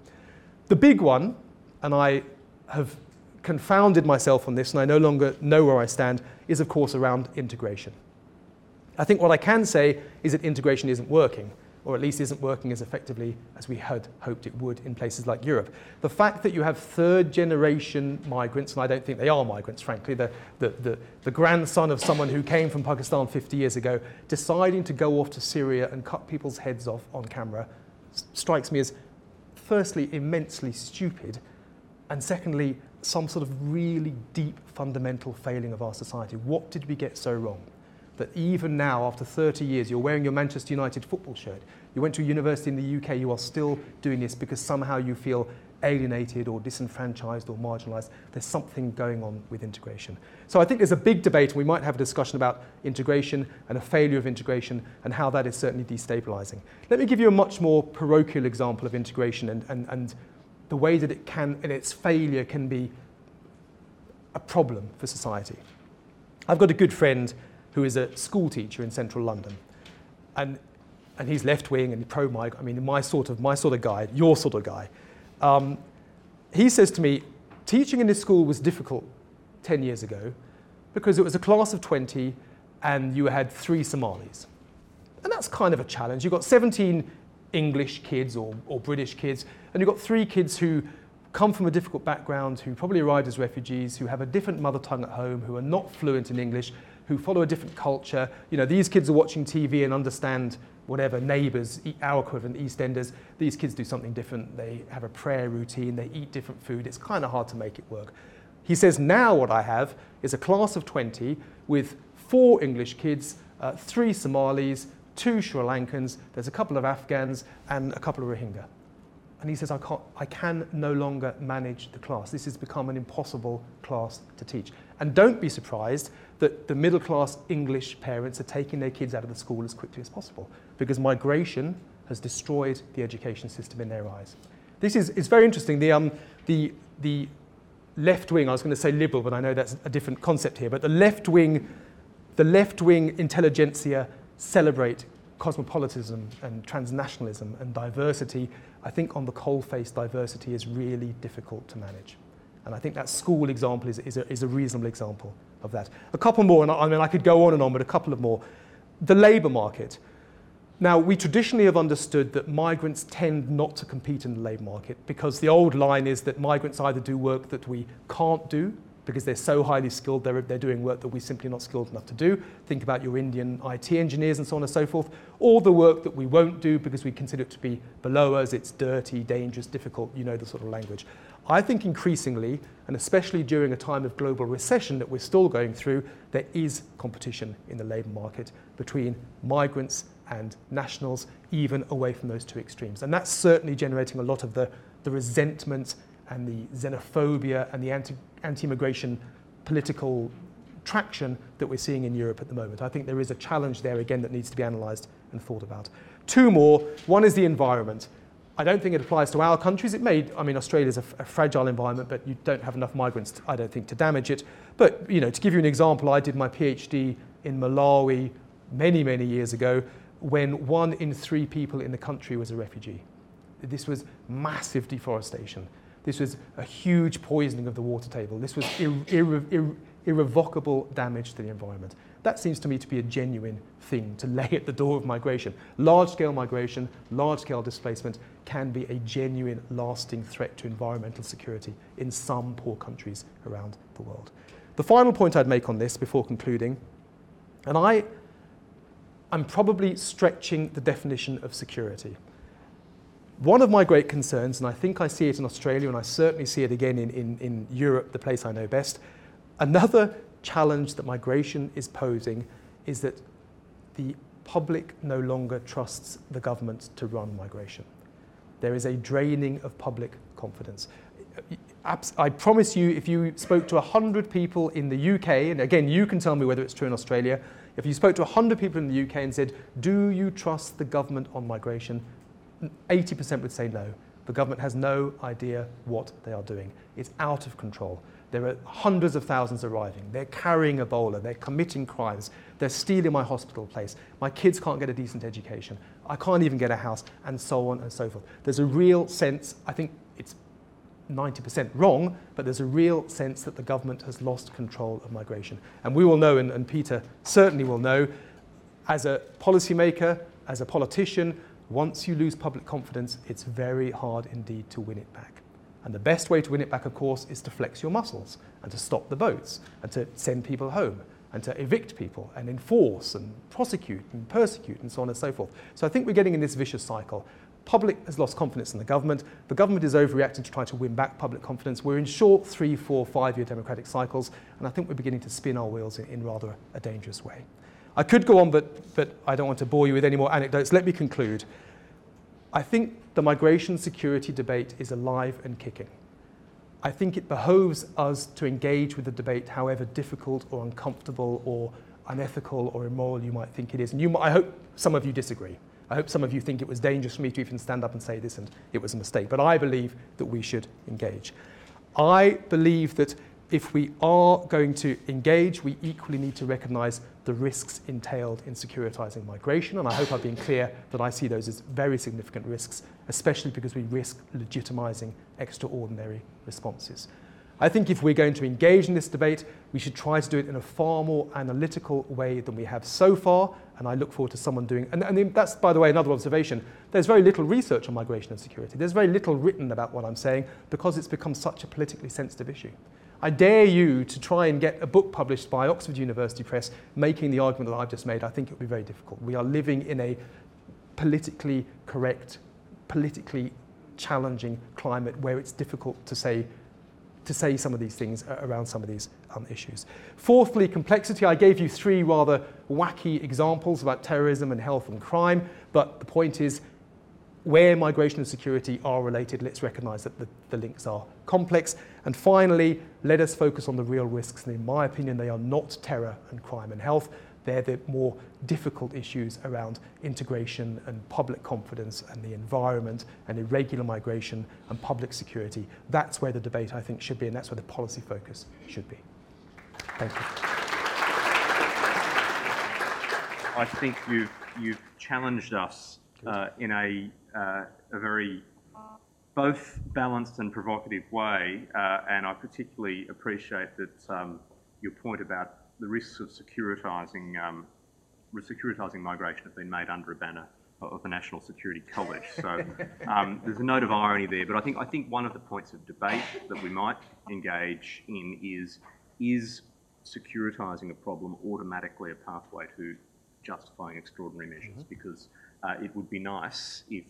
The big one, and I have confounded myself on this and I no longer know where I stand, is of course around integration. I think what I can say is that integration isn't working, or at least isn't working as effectively as we had hoped it would in places like Europe. The fact that you have third-generation migrants, and I don't think they are migrants, frankly, the, the, the, the grandson of someone who came from Pakistan fifty years ago, deciding to go off to Syria and cut people's heads off on camera, s- strikes me as, firstly, immensely stupid, and secondly, some sort of really deep, fundamental failing of our society. What did we get so wrong? that even now, after thirty years, you're wearing your Manchester United football shirt. You went to a university in the U K, you are still doing this because somehow you feel alienated or disenfranchised or marginalised. There's something going on with integration. So I think there's a big debate, and we might have a discussion about integration and a failure of integration and how that is certainly destabilising. Let me give you a much more parochial example of integration and, and, and the way that it can, and its failure can be a problem for society. I've got a good friend who is a school teacher in central London, and and he's left-wing and pro-mig, I mean, my sort of my sort of guy, your sort of guy. Um, he says to me, teaching in this school was difficult ten years ago because it was a class of twenty and you had three Somalis. And that's kind of a challenge. You've got seventeen English kids or, or British kids, and you've got three kids who come from a difficult background, who probably arrived as refugees, who have a different mother tongue at home, who are not fluent in English, who follow a different culture. You know, these kids are watching T V and understand whatever, Neighbours, our equivalent, EastEnders. These kids do something different. They have a prayer routine. They eat different food. It's kind of hard to make it work. He says, now what I have is a class of twenty with four English kids, uh, three Somalis, two Sri Lankans, there's a couple of Afghans and a couple of Rohingya. And he says, I can't, I can no longer manage the class. This has become an impossible class to teach. And don't be surprised that the middle-class English parents are taking their kids out of the school as quickly as possible, because migration has destroyed the education system in their eyes. This is it's very interesting. The, um, the, the left-wing, I was going to say liberal, but I know that's a different concept here, but the left-wing, the left-wing intelligentsia celebrate cosmopolitanism and transnationalism and diversity. I think on the coalface, diversity is really difficult to manage. And I think that school example is, is, a, is a reasonable example of that. A couple more, and I, I mean, I could go on and on, but a couple of more. The labour market. Now, we traditionally have understood that migrants tend not to compete in the labour market because the old line is that migrants either do work that we can't do because they're so highly skilled, they're, they're doing work that we're simply not skilled enough to do. Think about your Indian I T engineers and so on and so forth. Or the work that we won't do because we consider it to be below us, it's dirty, dangerous, difficult, you know the sort of language. I think increasingly, and especially during a time of global recession that we're still going through, there is competition in the labour market between migrants and nationals, even away from those two extremes. And that's certainly generating a lot of the, the resentment and the xenophobia and the anti, anti-immigration political traction that we're seeing in Europe at the moment. I think there is a challenge there, again, that needs to be analysed and thought about. Two more. One is the environment. I don't think it applies to our countries. It may, I mean, Australia's a, f- a fragile environment, but you don't have enough migrants, to, I don't think, to damage it. But, you know, to give you an example, I did my PhD in Malawi many, many years ago when one in three people in the country was a refugee. This was massive deforestation. This was a huge poisoning of the water table. This was irre- irre- irre- irrevocable damage to the environment. That seems to me to be a genuine thing to lay at the door of migration. Large-scale migration, large-scale displacement can be a genuine, lasting threat to environmental security in some poor countries around the world. The final point I'd make on this before concluding, and I, I'm probably stretching the definition of security. One of my great concerns, and I think I see it in Australia, and I certainly see it again in, in, in Europe, the place I know best, another challenge that migration is posing is that the public no longer trusts the government to run migration. There is a draining of public confidence. I promise you, if you spoke to one hundred people in the U K, and again, you can tell me whether it's true in Australia, if you spoke to one hundred people in the U K and said, do you trust the government on migration, eighty percent would say no. The government has no idea what they are doing. It's out of control. There are hundreds of thousands arriving. They're carrying Ebola. They're committing crimes. They're stealing my hospital place. My kids can't get a decent education. I can't even get a house, and so on and so forth. There's a real sense, I think it's ninety percent wrong, but there's a real sense that the government has lost control of migration. And we will know, and, and Peter certainly will know, as a policymaker, as a politician, once you lose public confidence, it's very hard indeed to win it back. And the best way to win it back, of course, is to flex your muscles and to stop the boats and to send people home and to evict people and enforce and prosecute and persecute and so on and so forth. So I think we're getting in this vicious cycle. Public has lost confidence in the government. The government is overreacting to try to win back public confidence. We're in short three, four, five-year democratic cycles, and I think we're beginning to spin our wheels in, in rather a dangerous way. I could go on, but, but I don't want to bore you with any more anecdotes. Let me conclude. I think the migration security debate is alive and kicking. I think it behoves us to engage with the debate, however difficult or uncomfortable or unethical or immoral you might think it is. And you might, I hope some of you disagree. I hope some of you think it was dangerous for me to even stand up and say this and it was a mistake. But I believe that we should engage. I believe that if we are going to engage, we equally need to recognise the risks entailed in securitizing migration, and I hope I've been clear that I see those as very significant risks, especially because we risk legitimising extraordinary responses. I think if we're going to engage in this debate, we should try to do it in a far more analytical way than we have so far, and I look forward to someone doing... And, and that's, by the way, another observation. There's very little research on migration and security. There's very little written about what I'm saying because it's become such a politically sensitive issue. I dare you to try and get a book published by Oxford University Press making the argument that I've just made. I think it would be very difficult. We are living in a politically correct, politically challenging climate where it's difficult to say to say some of these things around some of these um, issues. Fourthly, complexity. I gave you three rather wacky examples about terrorism and health and crime, but the point is, where migration and security are related, let's recognise that the, the links are complex. And finally, let us focus on the real risks. And in my opinion, they are not terror and crime and health. They're the more difficult issues around integration and public confidence and the environment and irregular migration and public security. That's where the debate, I think, should be, and that's where the policy focus should be. Thank you. I think you've, you've challenged us uh, in a Uh, a very both balanced and provocative way, uh, and I particularly appreciate that um, your point about the risks of securitizing um, securitizing migration have been made under a banner of the National Security College. So um, there's a note of irony there, but I think I think one of the points of debate that we might engage in is is securitizing a problem automatically a pathway to justifying extraordinary measures? Mm-hmm. Because Uh, it would be nice if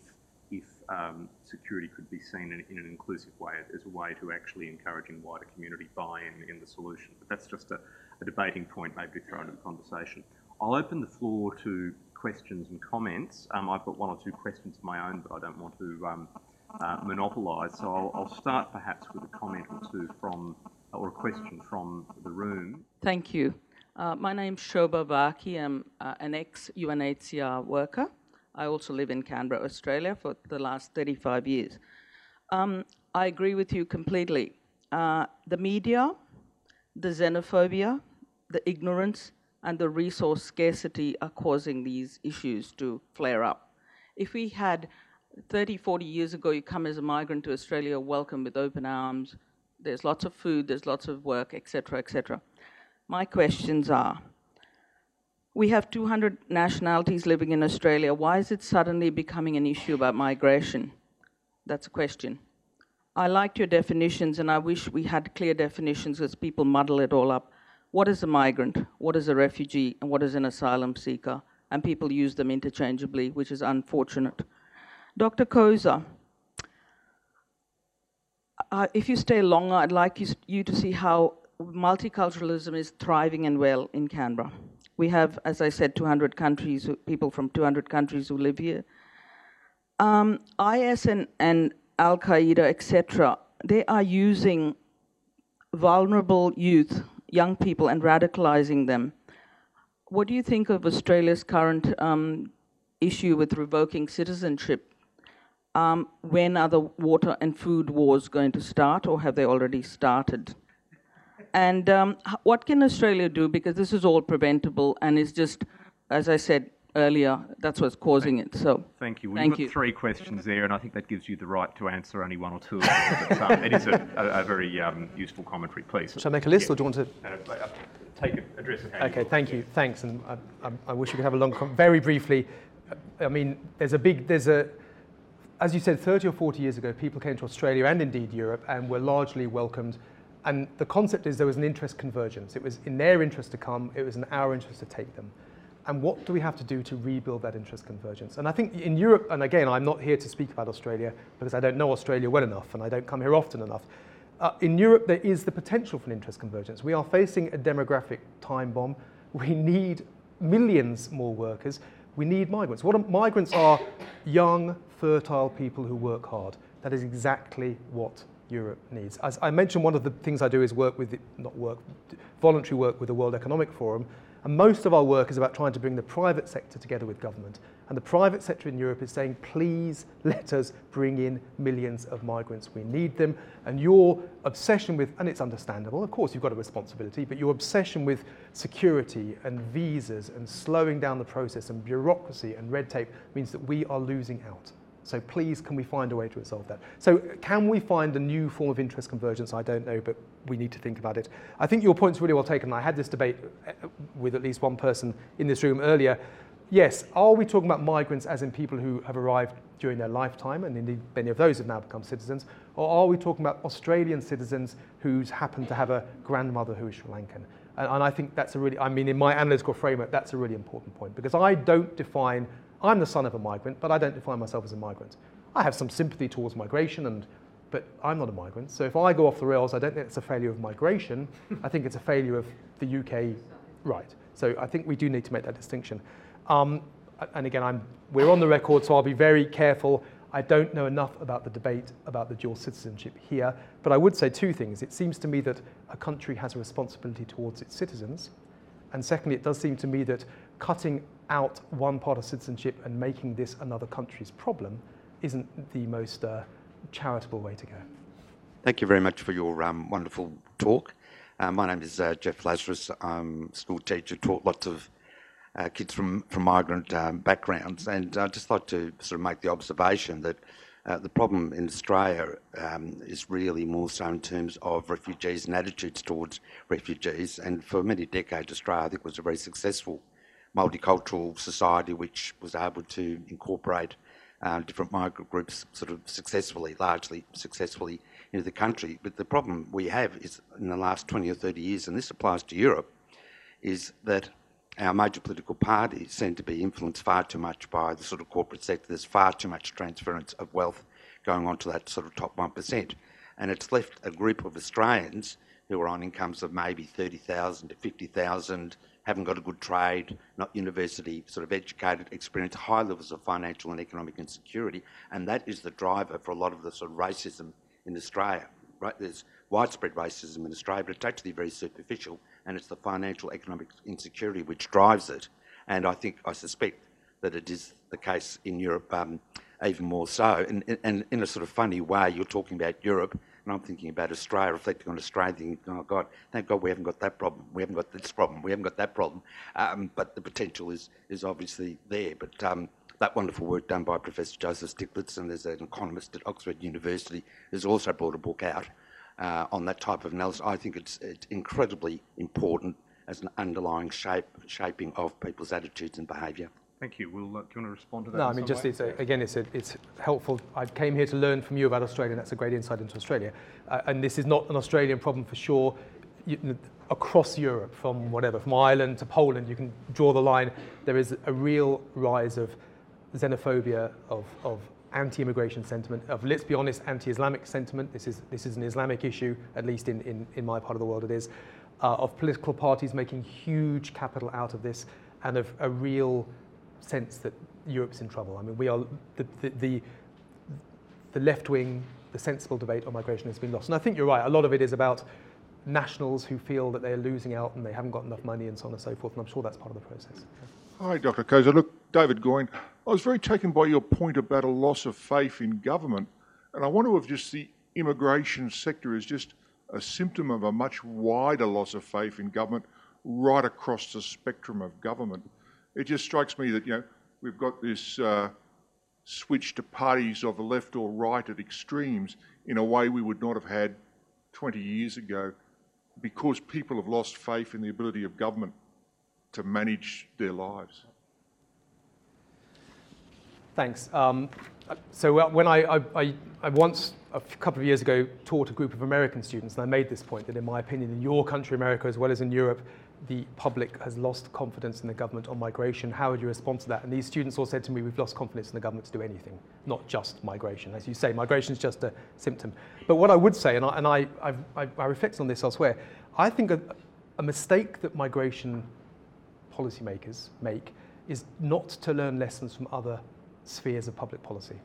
if um, security could be seen in, in an inclusive way as a way to actually encouraging wider community buy-in in the solution. But that's just a, a debating point maybe to throw into the conversation. I'll open the floor to questions and comments. Um, I've got one or two questions of my own, but I don't want to um, uh, monopolise. So I'll, I'll start perhaps with a comment or two from, or a question from the room. Thank you. Uh, my name's Shobha Bharki. I'm uh, an ex-U N H C R worker. I also live in Canberra, Australia, for the last thirty-five years. Um, I agree with you completely. Uh, the media, the xenophobia, the ignorance, and the resource scarcity are causing these issues to flare up. If we had thirty, forty years ago, you come as a migrant to Australia, welcome with open arms, there's lots of food, there's lots of work, et cetera, et cetera. My questions are, we have two hundred nationalities living in Australia. Why is it suddenly becoming an issue about migration? That's a question. I liked your definitions, and I wish we had clear definitions because people muddle it all up. What is a migrant? What is a refugee? And what is an asylum seeker? And people use them interchangeably, which is unfortunate. Doctor Koza, uh, if you stay longer, I'd like you, you to see how multiculturalism is thriving and well in Canberra. We have, as I said, two hundred countries, people from two hundred countries who live here. Um, I S and, and Al-Qaeda, et cetera, they are using vulnerable youth, young people, and radicalizing them. What do you think of Australia's current um, issue with revoking citizenship? Um, when are the water and food wars going to start, or have they already started? And um, what can Australia do? Because this is all preventable and it's just, as I said earlier, that's what's causing thank, it. So, Thank you. We've thank got you. three questions there, and I think that gives you the right to answer only one or two of them. But, um, it is a, a, a very um, useful commentary, please. Shall I make a list, yeah. or do you want to? No, no, uh, take it, address it. Okay, thank you. Thanks, and I, I, I wish we could have a long comment. Very briefly, I mean, there's a big, there's a, as you said, thirty or forty years ago, people came to Australia and indeed Europe and were largely welcomed. And the concept is there was an interest convergence. It was in their interest to come, it was in our interest to take them. And what do we have to do to rebuild that interest convergence? And I think in Europe, and again, I'm not here to speak about Australia because I don't know Australia well enough and I don't come here often enough. Uh, in Europe, there is the potential for an interest convergence. We are facing a demographic time bomb. We need millions more workers, we need migrants. What are, migrants are young, fertile people who work hard. That is exactly what Europe needs. As I mentioned, one of the things I do is work with, the, not work, voluntary work with the World Economic Forum, and most of our work is about trying to bring the private sector together with government. And the private sector in Europe is saying, please let us bring in millions of migrants. We need them. And your obsession with, and it's understandable, of course you've got a responsibility, but your obsession with security and visas and slowing down the process and bureaucracy and red tape means that we are losing out. So please, can we find a way to resolve that? So can we find a new form of interest convergence? I don't know, but we need to think about it. I think your point's really well taken. I had this debate with at least one person in this room earlier. Yes, are we talking about migrants as in people who have arrived during their lifetime, and indeed many of those have now become citizens, or are we talking about Australian citizens who's happened to have a grandmother who is Sri Lankan? And, and I think that's a really, I mean, in my analytical framework, that's a really important point, because I don't define I'm the son of a migrant, but I don't define myself as a migrant. I have some sympathy towards migration, and, but I'm not a migrant. So if I go off the rails, I don't think it's a failure of migration. I think it's a failure of the U K, right. So I think we do need to make that distinction. Um, and again, I'm, we're on the record, so I'll be very careful. I don't know enough about the debate about the dual citizenship here, but I would say two things. It seems to me that a country has a responsibility towards its citizens. And secondly, it does seem to me that cutting out one part of citizenship and making this another country's problem isn't the most uh, charitable way to go. Thank you very much for your um, wonderful talk. Uh, my name is uh, Jeff Lazarus. I'm a school teacher, taught lots of uh, kids from, from migrant um, backgrounds, and I'd just like to sort of make the observation that uh, the problem in Australia um, is really more so in terms of refugees and attitudes towards refugees, and for many decades Australia I think was a very successful multicultural society which was able to incorporate um, different migrant groups sort of successfully, largely successfully into the country. But the problem we have is in the last twenty or thirty years, and this applies to Europe, is that our major political parties seem to be influenced far too much by the sort of corporate sector. There's far too much transference of wealth going on to that sort of top one percent. And it's left a group of Australians who are on incomes of maybe thirty thousand to fifty thousand, haven't got a good trade, not university, sort of educated, experience, high levels of financial and economic insecurity, and that is the driver for a lot of the sort of racism in Australia, right? There's widespread racism in Australia, but it's actually very superficial, and it's the financial economic insecurity which drives it, and I think, I suspect that it is the case in Europe um, even more so, and, and in a sort of funny way, you're talking about Europe, and I'm thinking about Australia, reflecting on Australia, thinking, oh God, thank God we haven't got that problem, we haven't got this problem, we haven't got that problem. Um, but the potential is is obviously there. But um, that wonderful work done by Professor Joseph Stiglitz, and there's an economist at Oxford University who's also brought a book out uh, on that type of analysis. I think it's, it's incredibly important as an underlying shape, shaping of people's attitudes and behaviour. Thank you. Will, uh, do you want to respond to that? No, I mean, just it's a, again, it's a, it's helpful. I came here to learn from you about Australia, and that's a great insight into Australia. Uh, and this is not an Australian problem for sure. You, across Europe, from whatever, from Ireland to Poland, you can draw the line. There is a real rise of xenophobia, of, of anti-immigration sentiment, of, let's be honest, anti-Islamic sentiment. This is this is an Islamic issue, at least in, in, in my part of the world it is, uh, of political parties making huge capital out of this, and of a real sense that Europe's in trouble. I mean, we are the the, the the left wing, the sensible debate on migration has been lost. And I think you're right. A lot of it is about nationals who feel that they're losing out and they haven't got enough money and so on and so forth. And I'm sure that's part of the process. Hi, Doctor Koza. Look, David Goyne. I was very taken by your point about a loss of faith in government, and I wonder if just the immigration sector is just a symptom of a much wider loss of faith in government right across the spectrum of government. It just strikes me that, you know, we've got this uh, switch to parties of the left or right at extremes in a way we would not have had twenty years ago, because people have lost faith in the ability of government to manage their lives. Thanks. Um, so when I, I, I once, a couple of years ago, taught a group of American students, and I made this point that, in my opinion, in your country, America, as well as in Europe, the public has lost confidence in the government on migration. How would you respond to that? And these students all said to me, we've lost confidence in the government to do anything, not just migration. As you say, migration is just a symptom. But what I would say, and I, and I, I've, I, I reflected on this elsewhere, I think a, a mistake that migration policymakers make is not to learn lessons from other spheres of public policy.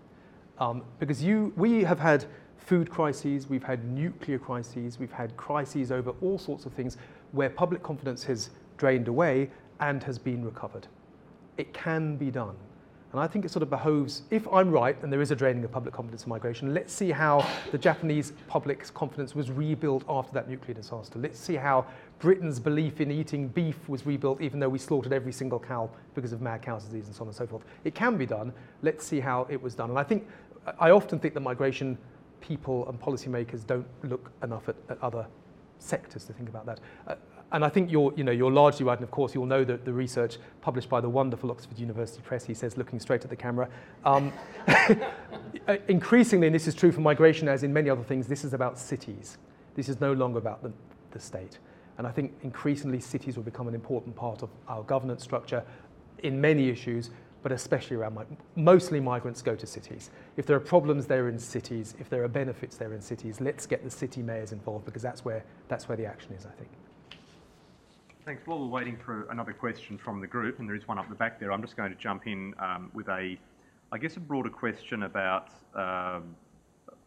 Um, because you, we have had food crises, we've had nuclear crises, we've had crises over all sorts of things where public confidence has drained away and has been recovered. It can be done. And I think it sort of behoves, if I'm right, and there is a draining of public confidence in migration, let's see how the Japanese public's confidence was rebuilt after that nuclear disaster. Let's see how Britain's belief in eating beef was rebuilt, even though we slaughtered every single cow because of mad cow disease and so on and so forth. It can be done. Let's see how it was done. And I think, I often think that migration people and policymakers don't look enough at, at other sectors to think about that. Uh, And I think you're, you know, you're largely right, and of course you'll know that the research published by the wonderful Oxford University Press, he says, looking straight at the camera. Um, increasingly, and this is true for migration as in many other things, this is about cities. This is no longer about the, the state. And I think increasingly cities will become an important part of our governance structure in many issues, but especially around, mi- mostly migrants go to cities. If there are problems, they're in cities. If there are benefits, they're in cities. Let's get the city mayors involved because that's where, that's where the action is, I think. Thanks. While we're waiting for another question from the group, and there is one up the back there, I'm just going to jump in um, with a, I guess, a broader question about um,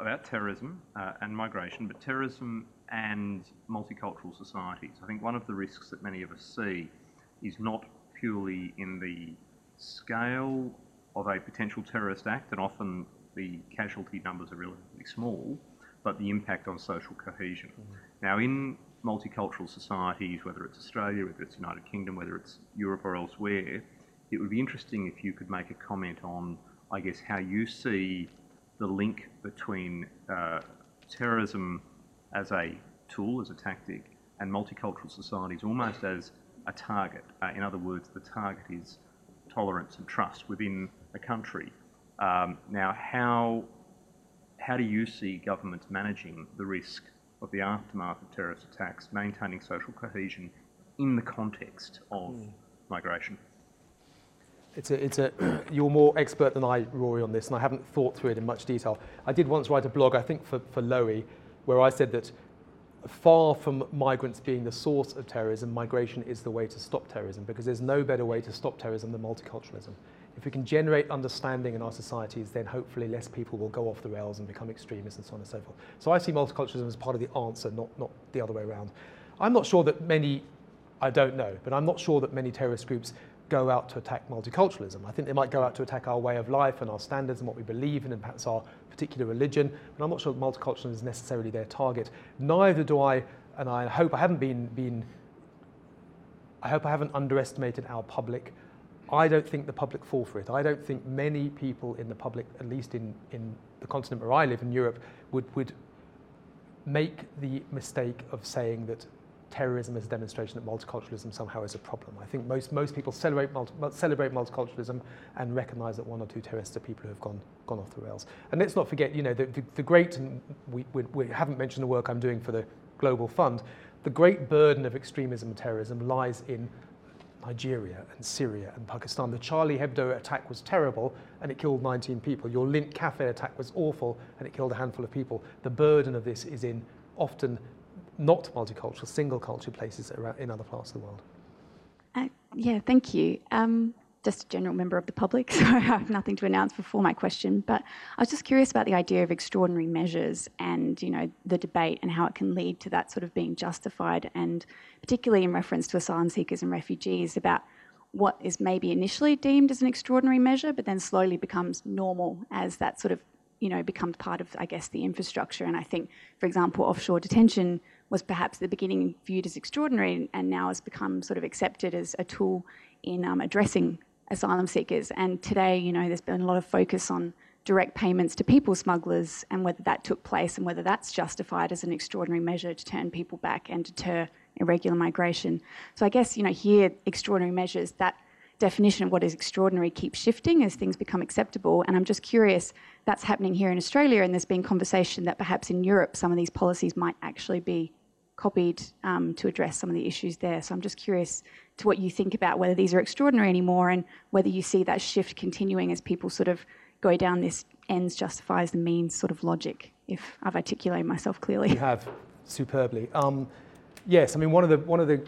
about terrorism uh, and migration, but terrorism and multicultural societies. I think one of the risks that many of us see is not purely in the scale of a potential terrorist act, and often the casualty numbers are relatively small, but the impact on social cohesion. Mm-hmm. Now, in multicultural societies, whether it's Australia, whether it's United Kingdom, whether it's Europe or elsewhere, it would be interesting if you could make a comment on, I guess, how you see the link between uh, terrorism as a tool, as a tactic, and multicultural societies almost as a target. Uh, in other words, the target is tolerance and trust within a country. Um, now, how how do you see governments managing the risk of the aftermath of terrorist attacks, maintaining social cohesion in the context of mm. migration? It's a, it's a, you're more expert than I, Rory, on this, and I haven't thought through it in much detail. I did once write a blog, I think for, for Lowy, where I said that far from migrants being the source of terrorism, migration is the way to stop terrorism, because there's no better way to stop terrorism than multiculturalism. If we can generate understanding in our societies, then hopefully less people will go off the rails and become extremists and so on and so forth. So I see multiculturalism as part of the answer, not, not the other way around. I'm not sure that many, I don't know, but I'm not sure that many terrorist groups go out to attack multiculturalism. I think they might go out to attack our way of life and our standards and what we believe in and perhaps our particular religion, but I'm not sure that multiculturalism is necessarily their target. Neither do I, and I hope I haven't been, been I hope I haven't underestimated our public. I don't think the public fall for it. I don't think many people in the public, at least in, in the continent where I live, in Europe, would, would make the mistake of saying that terrorism is a demonstration that multiculturalism somehow is a problem. I think most, most people celebrate, multi, celebrate multiculturalism and recognise that one or two terrorists are people who have gone, gone off the rails. And let's not forget, you know, the, the, the great, and we, we, we haven't mentioned the work I'm doing for the Global Fund, the great burden of extremism and terrorism lies in Nigeria and Syria and Pakistan. The Charlie Hebdo attack was terrible and it killed nineteen people. Your Lint Cafe attack was awful and it killed a handful of people. The burden of this is in often not multicultural, single culture places in other parts of the world. Uh, yeah, thank you. Um, just a general member of the public, so I have nothing to announce before my question, but I was just curious about the idea of extraordinary measures and, you know, the debate and how it can lead to that sort of being justified, and particularly in reference to asylum seekers and refugees, about what is maybe initially deemed as an extraordinary measure but then slowly becomes normal as that sort of, you know, becomes part of, I guess, the infrastructure. And I think, for example, offshore detention was perhaps at the beginning viewed as extraordinary and now has become sort of accepted as a tool in um, addressing asylum seekers. And today, you know, there's been a lot of focus on direct payments to people smugglers and whether that took place and whether that's justified as an extraordinary measure to turn people back and deter irregular migration. So I guess, you know, here, extraordinary measures, that definition of what is extraordinary keeps shifting as things become acceptable. And I'm just curious, that's happening here in Australia, and there's been conversation that perhaps in Europe some of these policies might actually be copied um, to address some of the issues there. So I'm just curious to what you think about whether these are extraordinary anymore and whether you see that shift continuing as people sort of go down this ends justifies the means sort of logic, if I've articulated myself clearly. You have, superbly. Um, yes, I mean, one of the one of the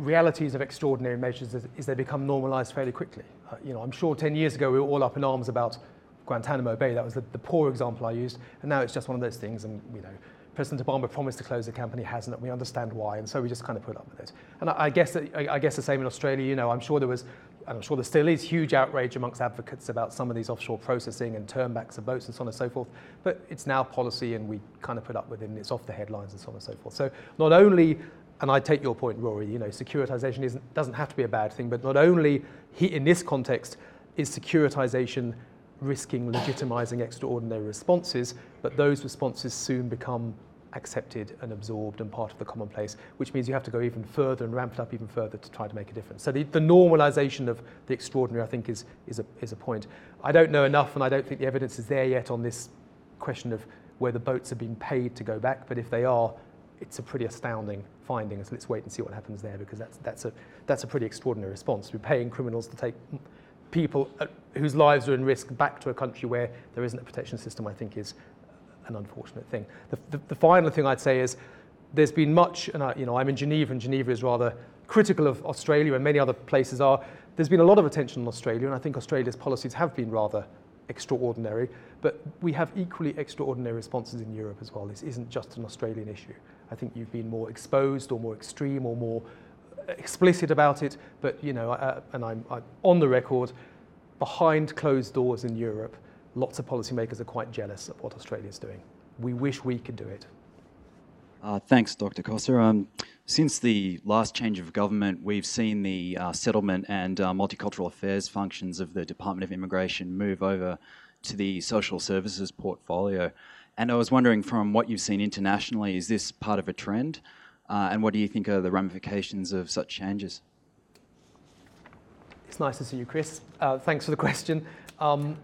realities of extraordinary measures is, is they become normalized fairly quickly. Uh, you know, I'm sure ten years ago we were all up in arms about Guantanamo Bay. That was the, the poor example I used, and now it's just one of those things. And you know, President Obama promised to close the camp, and he hasn't. And we understand why, and so we just kind of put up with it. And I, I guess I, I guess the same in Australia. You know, I'm sure there was, and I'm sure there still is, huge outrage amongst advocates about some of these offshore processing and turnbacks of boats and so on and so forth. But it's now policy, and we kind of put up with it, and it's off the headlines and so on and so forth. So not only. And I take your point, Rory, you know, securitization isn't, doesn't have to be a bad thing, but not only he, in this context is securitization risking legitimizing extraordinary responses, but those responses soon become accepted and absorbed and part of the commonplace, which means you have to go even further and ramp it up even further to try to make a difference. So the, the normalization of the extraordinary, I think, is, is, a, is a point. I don't know enough, and I don't think the evidence is there yet on this question of whether boats have been paid to go back, but if they are, it's a pretty astounding finding, so let's wait and see what happens there, because that's that's a that's a pretty extraordinary response. We're paying criminals to take people whose lives are in risk back to a country where there isn't a protection system. I think is an unfortunate thing. The, the, the final thing I'd say is there's been much, and I, you know, I'm in Geneva, and Geneva is rather critical of Australia, and many other places are. There's been a lot of attention on Australia, and I think Australia's policies have been rather extraordinary, but we have equally extraordinary responses in Europe as well. This isn't just an Australian issue. I think you've been more exposed or more extreme or more explicit about it, but you know, uh, and I'm, I'm on the record, behind closed doors in Europe, lots of policymakers are quite jealous of what Australia's doing. We wish we could do it. Uh, thanks, Doctor Kulsa. Um, since the last change of government, we've seen the uh, settlement and uh, multicultural affairs functions of the Department of Immigration move over to the social services portfolio. And I was wondering, from what you've seen internationally, is this part of a trend? Uh, and what do you think are the ramifications of such changes? It's nice to see you, Chris. Uh, thanks for the question. Um,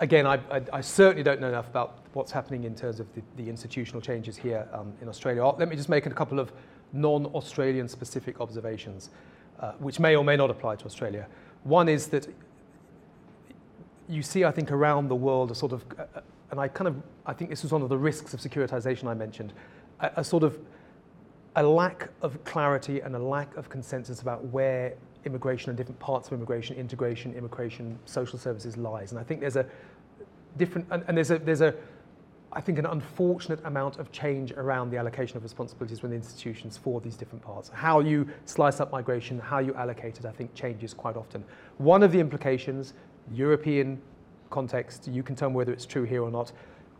again, I, I, I certainly don't know enough about what's happening in terms of the, the institutional changes here um, in Australia. Let me just make a couple of non-Australian specific observations, uh, which may or may not apply to Australia. One is that you see, I think, around the world a sort of... Uh, And I kind of, I think this was one of the risks of securitization I mentioned, a, a sort of a lack of clarity and a lack of consensus about where immigration and different parts of immigration, integration, immigration, social services lies. And I think there's a different, and, and there's a, there's a, I think an unfortunate amount of change around the allocation of responsibilities within institutions for these different parts. How you slice up migration, how you allocate it, I think changes quite often. One of the implications, European context, you can tell me whether it's true here or not,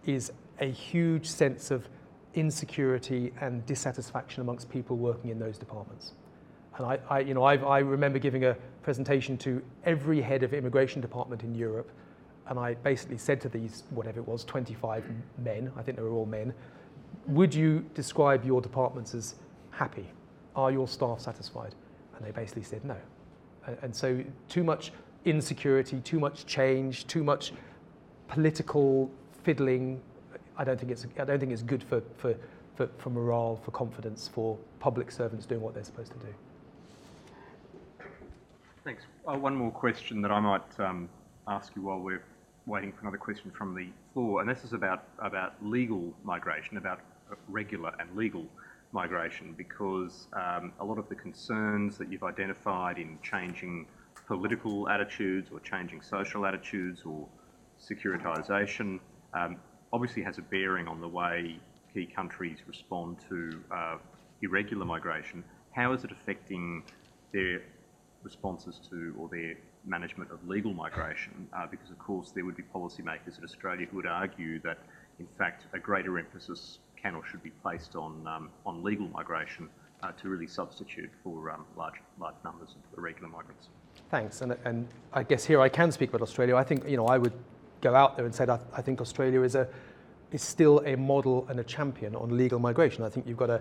is a huge sense of insecurity and dissatisfaction amongst people working in those departments. And I, I you know, I've, I remember giving a presentation to every head of immigration department in Europe, and I basically said to these, whatever it was, twenty-five men, I think they were all men, would you describe your departments as happy? Are your staff satisfied? And they basically said no. And, and so too much insecurity, too much change, too much political fiddling. I don't think it's. I don't think it's good for, for for for morale, for confidence, for public servants doing what they're supposed to do. Thanks. Uh, one more question that I might um, ask you while we're waiting for another question from the floor, and this is about about legal migration, about regular and legal migration, because um, a lot of the concerns that you've identified in changing political attitudes or changing social attitudes or securitization um, obviously has a bearing on the way key countries respond to uh, irregular migration. How is it affecting their responses to or their management of legal migration? Uh, because of course there would be policymakers in Australia who would argue that in fact a greater emphasis can or should be placed on, um, on legal migration uh, to really substitute for um, large, large numbers of irregular migrants. Thanks, and, and I guess here I can speak about Australia. I think, you know, I would go out there and say that I think Australia is a is still a model and a champion on legal migration. I think you've got a,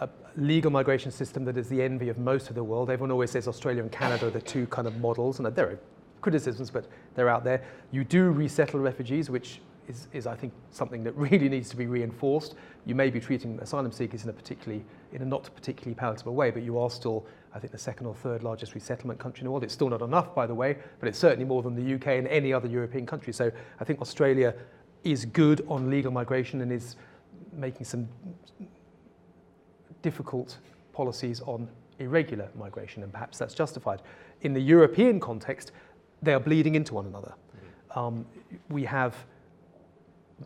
a legal migration system that is the envy of most of the world. Everyone always says Australia and Canada are the two kind of models, and there are criticisms, but they're out there. You do resettle refugees, which is, is I think something that really needs to be reinforced. You may be treating asylum seekers in a particularly in a not particularly palatable way, but you are still, I think, the second or third largest resettlement country in the world. It's still not enough, by the way, but it's certainly more than the U K and any other European country. So I think Australia is good on legal migration and is making some difficult policies on irregular migration, and perhaps that's justified. In the European context, they are bleeding into one another. Mm-hmm. Um, we have,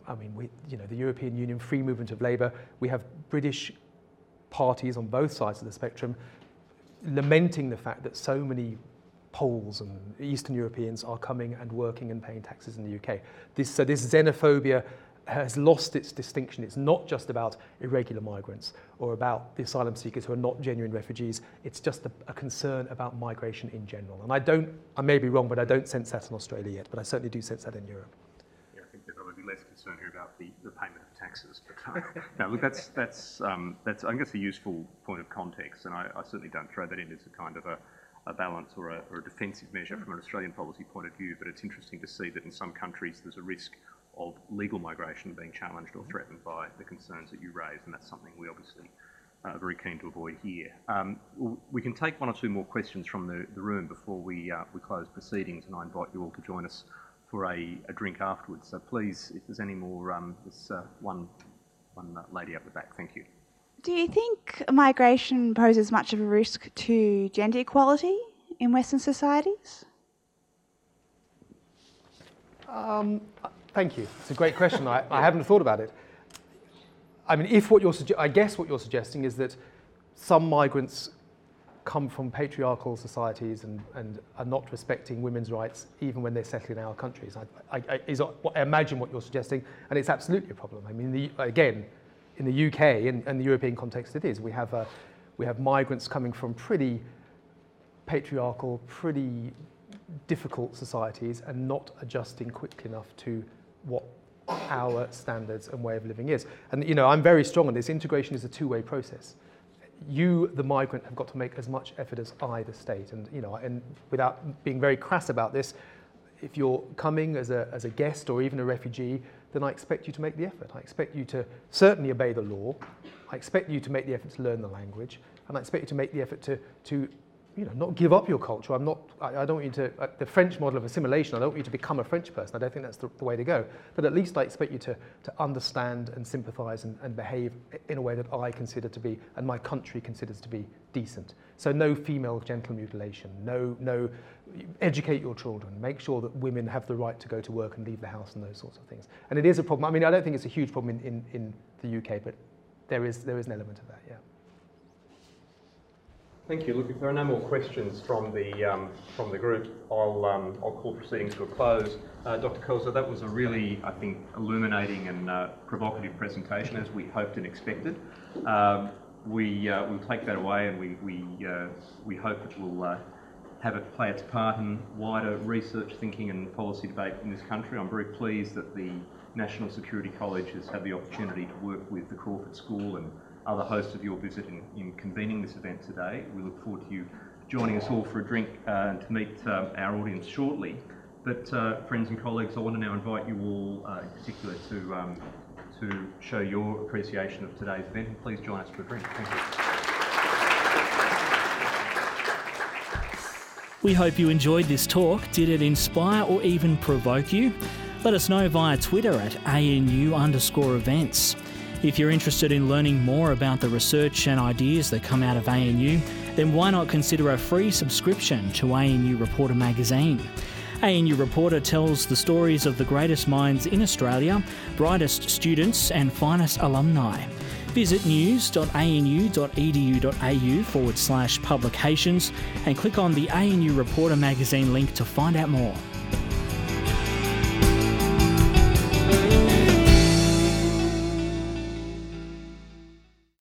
I mean, we, you know, the European Union, free movement of labour, we have British parties on both sides of the spectrum lamenting the fact that so many Poles and Eastern Europeans are coming and working and paying taxes in the U K. This, so this xenophobia has lost its distinction. It's not just about irregular migrants or about the asylum seekers who are not genuine refugees. It's just a, a concern about migration in general. And I don't, I may be wrong, but I don't sense that in Australia yet, but I certainly do sense that in Europe. Yeah, I think they're probably less concerned here about the, the payment of taxes. But uh, no, look, that's, that's, um, that's, I think that's a useful point of context, and I, I certainly don't throw that in as a kind of a, a balance or a, or a defensive measure from an Australian policy point of view, but it's interesting to see that in some countries there's a risk of legal migration being challenged or threatened by the concerns that you raise, and that's something we obviously are very keen to avoid here. Um, we can take one or two more questions from the, the room before we uh, we close proceedings, and I invite you all to join us for a, a drink afterwards. So please, if there's any more, um, there's uh, one, one lady up the back. Thank you. Do you think migration poses much of a risk to gender equality in Western societies? Um, Thank you. It's a great question. I, I haven't thought about it. I mean, if what you're suge- I guess what you're suggesting is that some migrants come from patriarchal societies and, and are not respecting women's rights even when they settle in our countries. I, I, I, is, I imagine what you're suggesting, and it's absolutely a problem. I mean, the, again, in the U K and, and the European context, it is. We have uh, we have migrants coming from pretty patriarchal, pretty difficult societies and not adjusting quickly enough to what our standards and way of living is. And, you know, I'm very strong on this. Integration is a two-way process. You, the migrant, have got to make as much effort as I, the state. And, you know, and without being very crass about this, if you're coming as a as a guest or even a refugee, then I expect you to make the effort. I expect you to certainly obey the law. I expect you to make the effort to learn the language. And I expect you to make the effort to to you know, not give up your culture. I'm not, I, I don't want you to, uh, the French model of assimilation, I don't want you to become a French person. I don't think that's the, the way to go. But at least I expect you to, to understand and sympathise and, and behave in a way that I consider to be, and my country considers to be, decent. So no female genital mutilation, no, no, educate your children, make sure that women have the right to go to work and leave the house and those sorts of things. And it is a problem. I mean, I don't think it's a huge problem in, in, in the U K, but there is, there is an element of that, yeah. Thank you. Look, if there are no more questions from the um, from the group, I'll um, I'll call proceedings to a close. Uh, Doctor Kulsa, that was a really, I think, illuminating and uh, provocative presentation, as we hoped and expected. Um, we uh, we'll take that away, and we we uh, we hope it will uh, have it play its part in wider research, thinking, and policy debate in this country. I'm very pleased that the National Security College has had the opportunity to work with the Crawford School and other hosts of your visit in, in convening this event today. We look forward to you joining us all for a drink uh, and to meet uh, our audience shortly. But uh, friends and colleagues, I want to now invite you all uh, in particular to, um, to show your appreciation of today's event, and please join us for a drink. Thank you. We hope you enjoyed this talk. Did it inspire or even provoke you? Let us know via Twitter at ANU underscore events. If you're interested in learning more about the research and ideas that come out of A N U, then why not consider a free subscription to A N U Reporter magazine? A N U Reporter tells the stories of the greatest minds in Australia, brightest students and finest alumni. Visit news.anu.edu.au forward slash publications and click on the A N U Reporter magazine link to find out more.